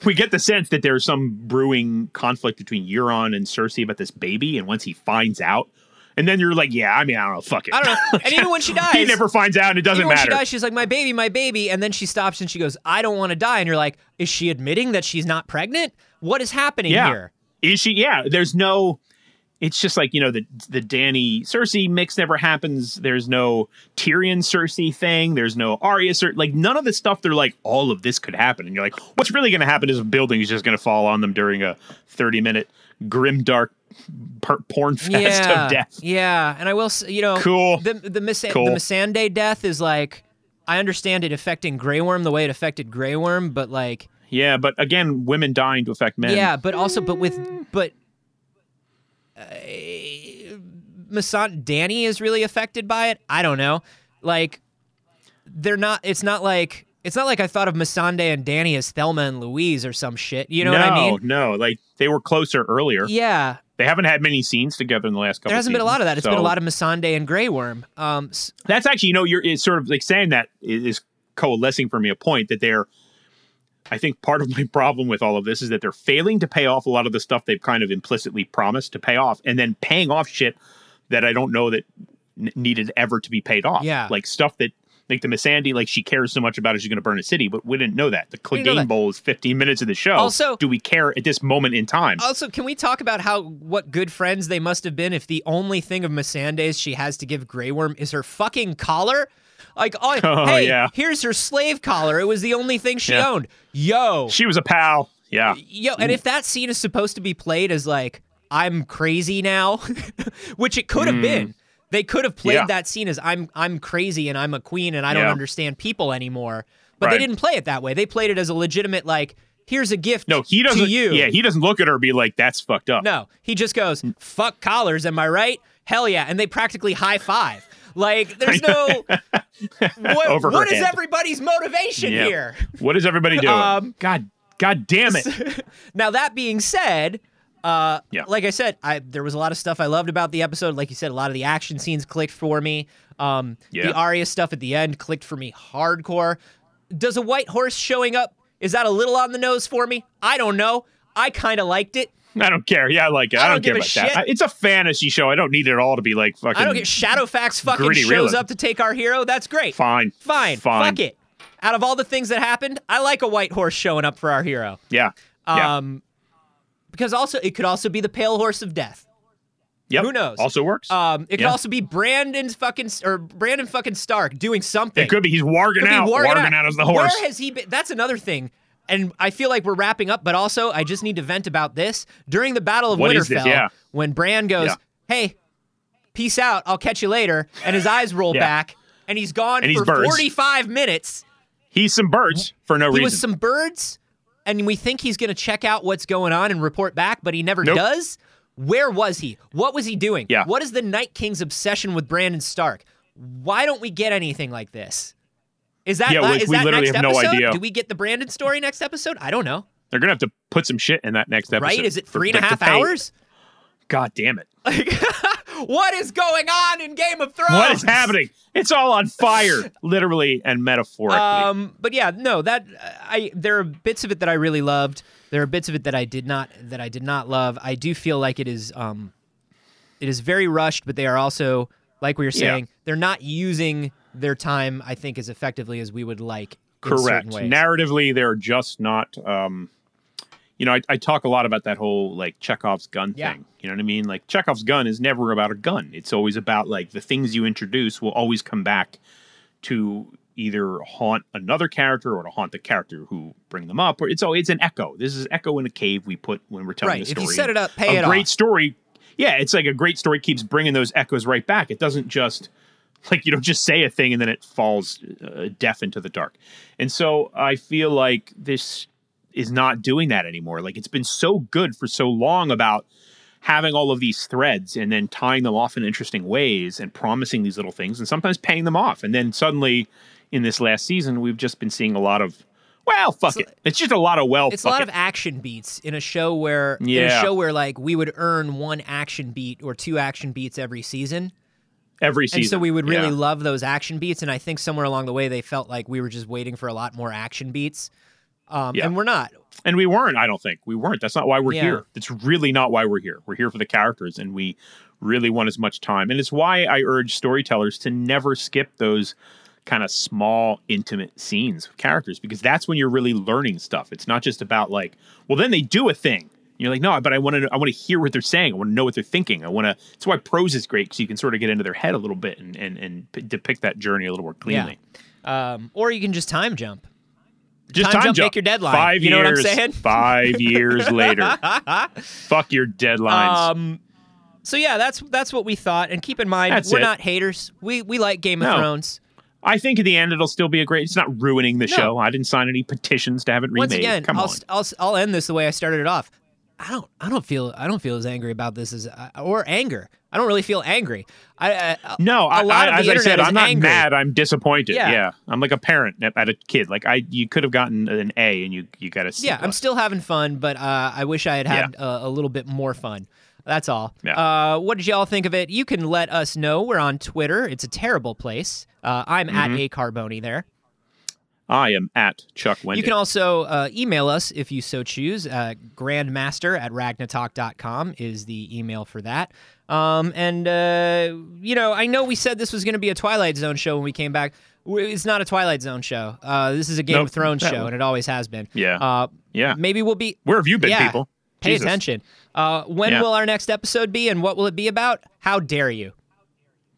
we get the sense that there's some brewing conflict between Euron and Cersei about this baby, and once he finds out, and then you're like, yeah, I mean, I don't know, fuck it. I don't know. And even when she dies. He never finds out, and it doesn't even matter. When she dies, she's like, my baby, my baby. And then she stops, and she goes, I don't want to die. And you're like, is she admitting that she's not pregnant? What is happening yeah. here? Is she? Yeah, there's no, it's just like, you know, the the Dany-Cersei mix never happens. There's no Tyrion-Cersei thing. There's no Arya-Cersei. Like, none of the stuff, they're like, all of this could happen. And you're like, what's really going to happen is a building is just going to fall on them during a thirty-minute grimdark porn fest yeah, of death. Yeah, and I will say, you know, cool. the the, Missa- cool. the Missandei death is like, I understand it affecting Grey Worm the way it affected Grey Worm, but like... Yeah, but again, women dying to affect men. Yeah, but also, but with, but... Uh, Missandei, Dany is really affected by it? I don't know. Like, they're not, it's not like, it's not like I thought of Missandei and Dany as Thelma and Louise or some shit, you know no, what I mean? No, no, like, they were closer earlier. Yeah. They haven't had many scenes together in the last couple of seasons. There hasn't been a lot of that. It's so. been a lot of Missandei and Grey Worm. Um, That's actually, you know, you're it's sort of like saying that is coalescing for me a point that they're, I think part of my problem with all of this is that they're failing to pay off a lot of the stuff they've kind of implicitly promised to pay off, and then paying off shit that I don't know that n- needed ever to be paid off. Yeah. Like stuff that, like the Missandei, like she cares so much about it, she's going to burn a city, but we didn't know that. The Clegane that. Bowl is fifteen minutes of the show. Also, do we care at this moment in time? Also, can we talk about how what good friends they must have been if the only thing of Missandei's she has to give Grey Worm is her fucking collar? Like, oh, oh hey, yeah. here's her slave collar. It was the only thing she yeah. owned. Yo. She was a pal. Yeah. Yo, and if that scene is supposed to be played as like, I'm crazy now, which it could have mm. been. They could have played yeah. that scene as I'm I'm crazy and I'm a queen and I yeah. don't understand people anymore. But right. they didn't play it that way. They played it as a legitimate, like, here's a gift no, he doesn't, to you. Yeah, he doesn't look at her and be like, that's fucked up. No, he just goes, fuck collars, am I right? Hell yeah. And they practically high five. Like, there's no... what Over what is hand. everybody's motivation yeah. here? What is everybody doing? Um, God, God damn it. Now, that being said... Uh, yeah. Like I said, I there was a lot of stuff I loved about the episode. Like you said, a lot of the action scenes clicked for me. Um, yeah. The Arya stuff at the end clicked for me hardcore. Does a white horse showing up, is that a little on the nose for me? I don't know. I kind of liked it. I don't care. Yeah, I like it. I don't, I don't care about shit. that. I, it's a fantasy show. I don't need it all to be like fucking. I don't get Shadowfax fucking shows realism. up to take our hero. That's great. Fine. Fine. Fine. Fuck it. Out of all the things that happened, I like a white horse showing up for our hero. Yeah. Um, yeah. Because also, it could also be the pale horse of death. Yep. Who knows? Also works. Um, it could yeah. also be Brandon fucking or Brandon fucking Stark doing something. It could be he's warging could out. Warging, warging out. out as the horse. Where has he been? That's another thing. And I feel like we're wrapping up, but also I just need to vent about this. During the Battle of what Winterfell, yeah. when Bran goes, yeah. hey, peace out, I'll catch you later, and his eyes roll yeah. back, and he's gone and for he's forty-five minutes. He's some birds for no he reason. He was some birds, and we think he's going to check out what's going on and report back, but he never nope. does. Where was he? What was he doing? Yeah. What is the Night King's obsession with Bran Stark? Why don't we get anything like this? Is that, yeah, la- we, is we that literally next have episode? No idea. Do we get the Brandon story next episode? I don't know. They're going to have to put some shit in that next episode. Right? Is it three for, and a half hours? Paint. God damn it. Like, what is going on in Game of Thrones? What is happening? It's all on fire, literally and metaphorically. Um, but yeah, no, that I there are bits of it that I really loved. There are bits of it that I did not that I did not love. I do feel like it is um, it is very rushed, but they are also, like we were saying, yeah. they're not using their time, I think, as effectively as we would like. Correct. Narratively, they're just not, um, you know, I, I talk a lot about that whole, like, Chekhov's gun yeah. thing. You know what I mean? Like, Chekhov's gun is never about a gun. It's always about, like, the things you introduce will always come back to either haunt another character or to haunt the character who bring them up. Or it's all, it's an echo. This is echo in a cave we put when we're telling right. the story. If you set it up, pay a it off. A great story. Yeah, it's like a great story keeps bringing those echoes right back. It doesn't just... Like, you don't just say a thing and then it falls uh, deaf into the dark. And so I feel like this is not doing that anymore. Like, it's been so good for so long about having all of these threads and then tying them off in interesting ways and promising these little things and sometimes paying them off. And then suddenly in this last season, we've just been seeing a lot of, well, fuck it's, it. It's just a lot of, well, It's fuck a lot it. of action beats in a show where, yeah. in a show where, like, we would earn one action beat or two action beats every season. Every season. And so we would really yeah. love those action beats, and I think somewhere along the way they felt like we were just waiting for a lot more action beats, um, yeah. and we're not. And we weren't, I don't think. We weren't. That's not why we're yeah. here. That's really not why we're here. We're here for the characters, and we really want as much time. And it's why I urge storytellers to never skip those kind of small, intimate scenes of characters, because that's when you're really learning stuff. It's not just about like, well, then they do a thing. You're like, no, but I want to I want to hear what they're saying. I want to know what they're thinking. I want to. That's why prose is great, because you can sort of get into their head a little bit and and, and p- depict that journey a little more cleanly. Yeah. Um, or you can just time jump. Just time, time jump, jump. Make your deadline. Five you years, know what I'm saying? Five years later. Fuck your deadlines. Um, so yeah, that's that's what we thought. And keep in mind, that's we're it. not haters. We we like Game of no. Thrones. I think at the end it'll still be a great... It's not ruining the no. show. I didn't sign any petitions to have it remade. Once again, Come I'll, on. I'll I'll end this the way I started it off. I don't. I don't feel. I don't feel as angry about this as, uh, or anger. I don't really feel angry. I, I no. A I, lot I, of the as I said, I'm not angry. mad. I'm disappointed. Yeah. yeah. I'm like a parent at a kid. Like I, you could have gotten an A, and you you got a C. Yeah. Plus. I'm still having fun, but uh, I wish I had had yeah. uh, a little bit more fun. That's all. Yeah. Uh, what did y'all think of it? You can let us know. We're on Twitter. It's a terrible place. Uh, I'm mm-hmm. at A Carboni there. I am at Chuck Wendig. You can also uh, email us if you so choose. Uh, grandmaster at ragnatalk dot com is the email for that. Um, and, uh, you know, I know we said this was going to be a Twilight Zone show when we came back. It's not a Twilight Zone show. Uh, this is a Game nope, of Thrones show, and it always has been. Yeah. Uh, yeah. Maybe we'll be... Where have you been, yeah, people? Pay Jesus. attention. Uh, when yeah. will our next episode be, and what will it be about? How dare you?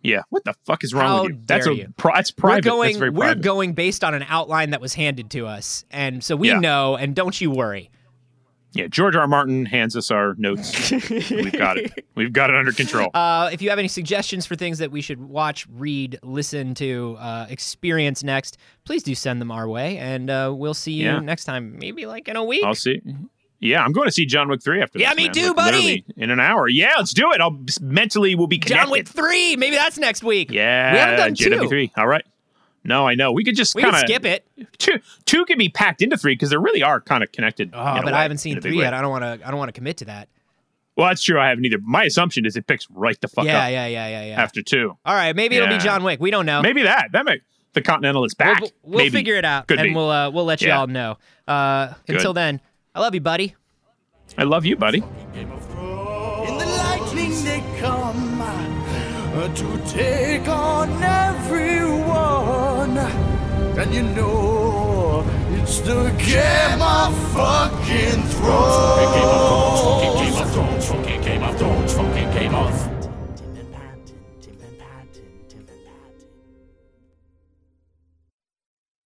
Yeah, what the fuck is wrong How with you? That's a you. Pri- it's private. We're going, that's very private. We're going based on an outline that was handed to us, and so we yeah. know. And don't you worry. Yeah, George R R. Martin hands us our notes. We've got it. We've got it under control. Uh, if you have any suggestions for things that we should watch, read, listen to, uh, experience next, please do send them our way, and uh, we'll see you yeah. next time. Maybe like in a week. I'll see. Yeah, I'm going to see John Wick three after yeah, this. Yeah, me man. too, like, buddy. Literally in an hour. Yeah, let's do it. I'll mentally we'll be connected. John Wick three. Maybe that's next week. Yeah, we haven't done J W three. two. three. All right. No, I know. We could just kind of skip it. Two, two can be packed into three because they really are kind of connected. Oh, but way, I haven't seen three yet. I don't want to. I don't want to commit to that. Well, that's true. I haven't either. My assumption is it picks right the fuck yeah, up. Yeah, yeah, yeah, yeah, yeah. After two. All right, maybe yeah. it'll be John Wick. We don't know. Maybe that. That might. The Continental is back. We'll, we'll maybe. figure it out, Could and be. we'll uh, we'll let you yeah. all know. Uh, until then, I love you, buddy. I love you, buddy. Game of Thrones. In the lightning they come uh, to take on everyone, and you know it's the Game of fucking Thrones. Game of Thrones. Game of Thrones. Game of Thrones. Game of Thrones. Game of Thrones.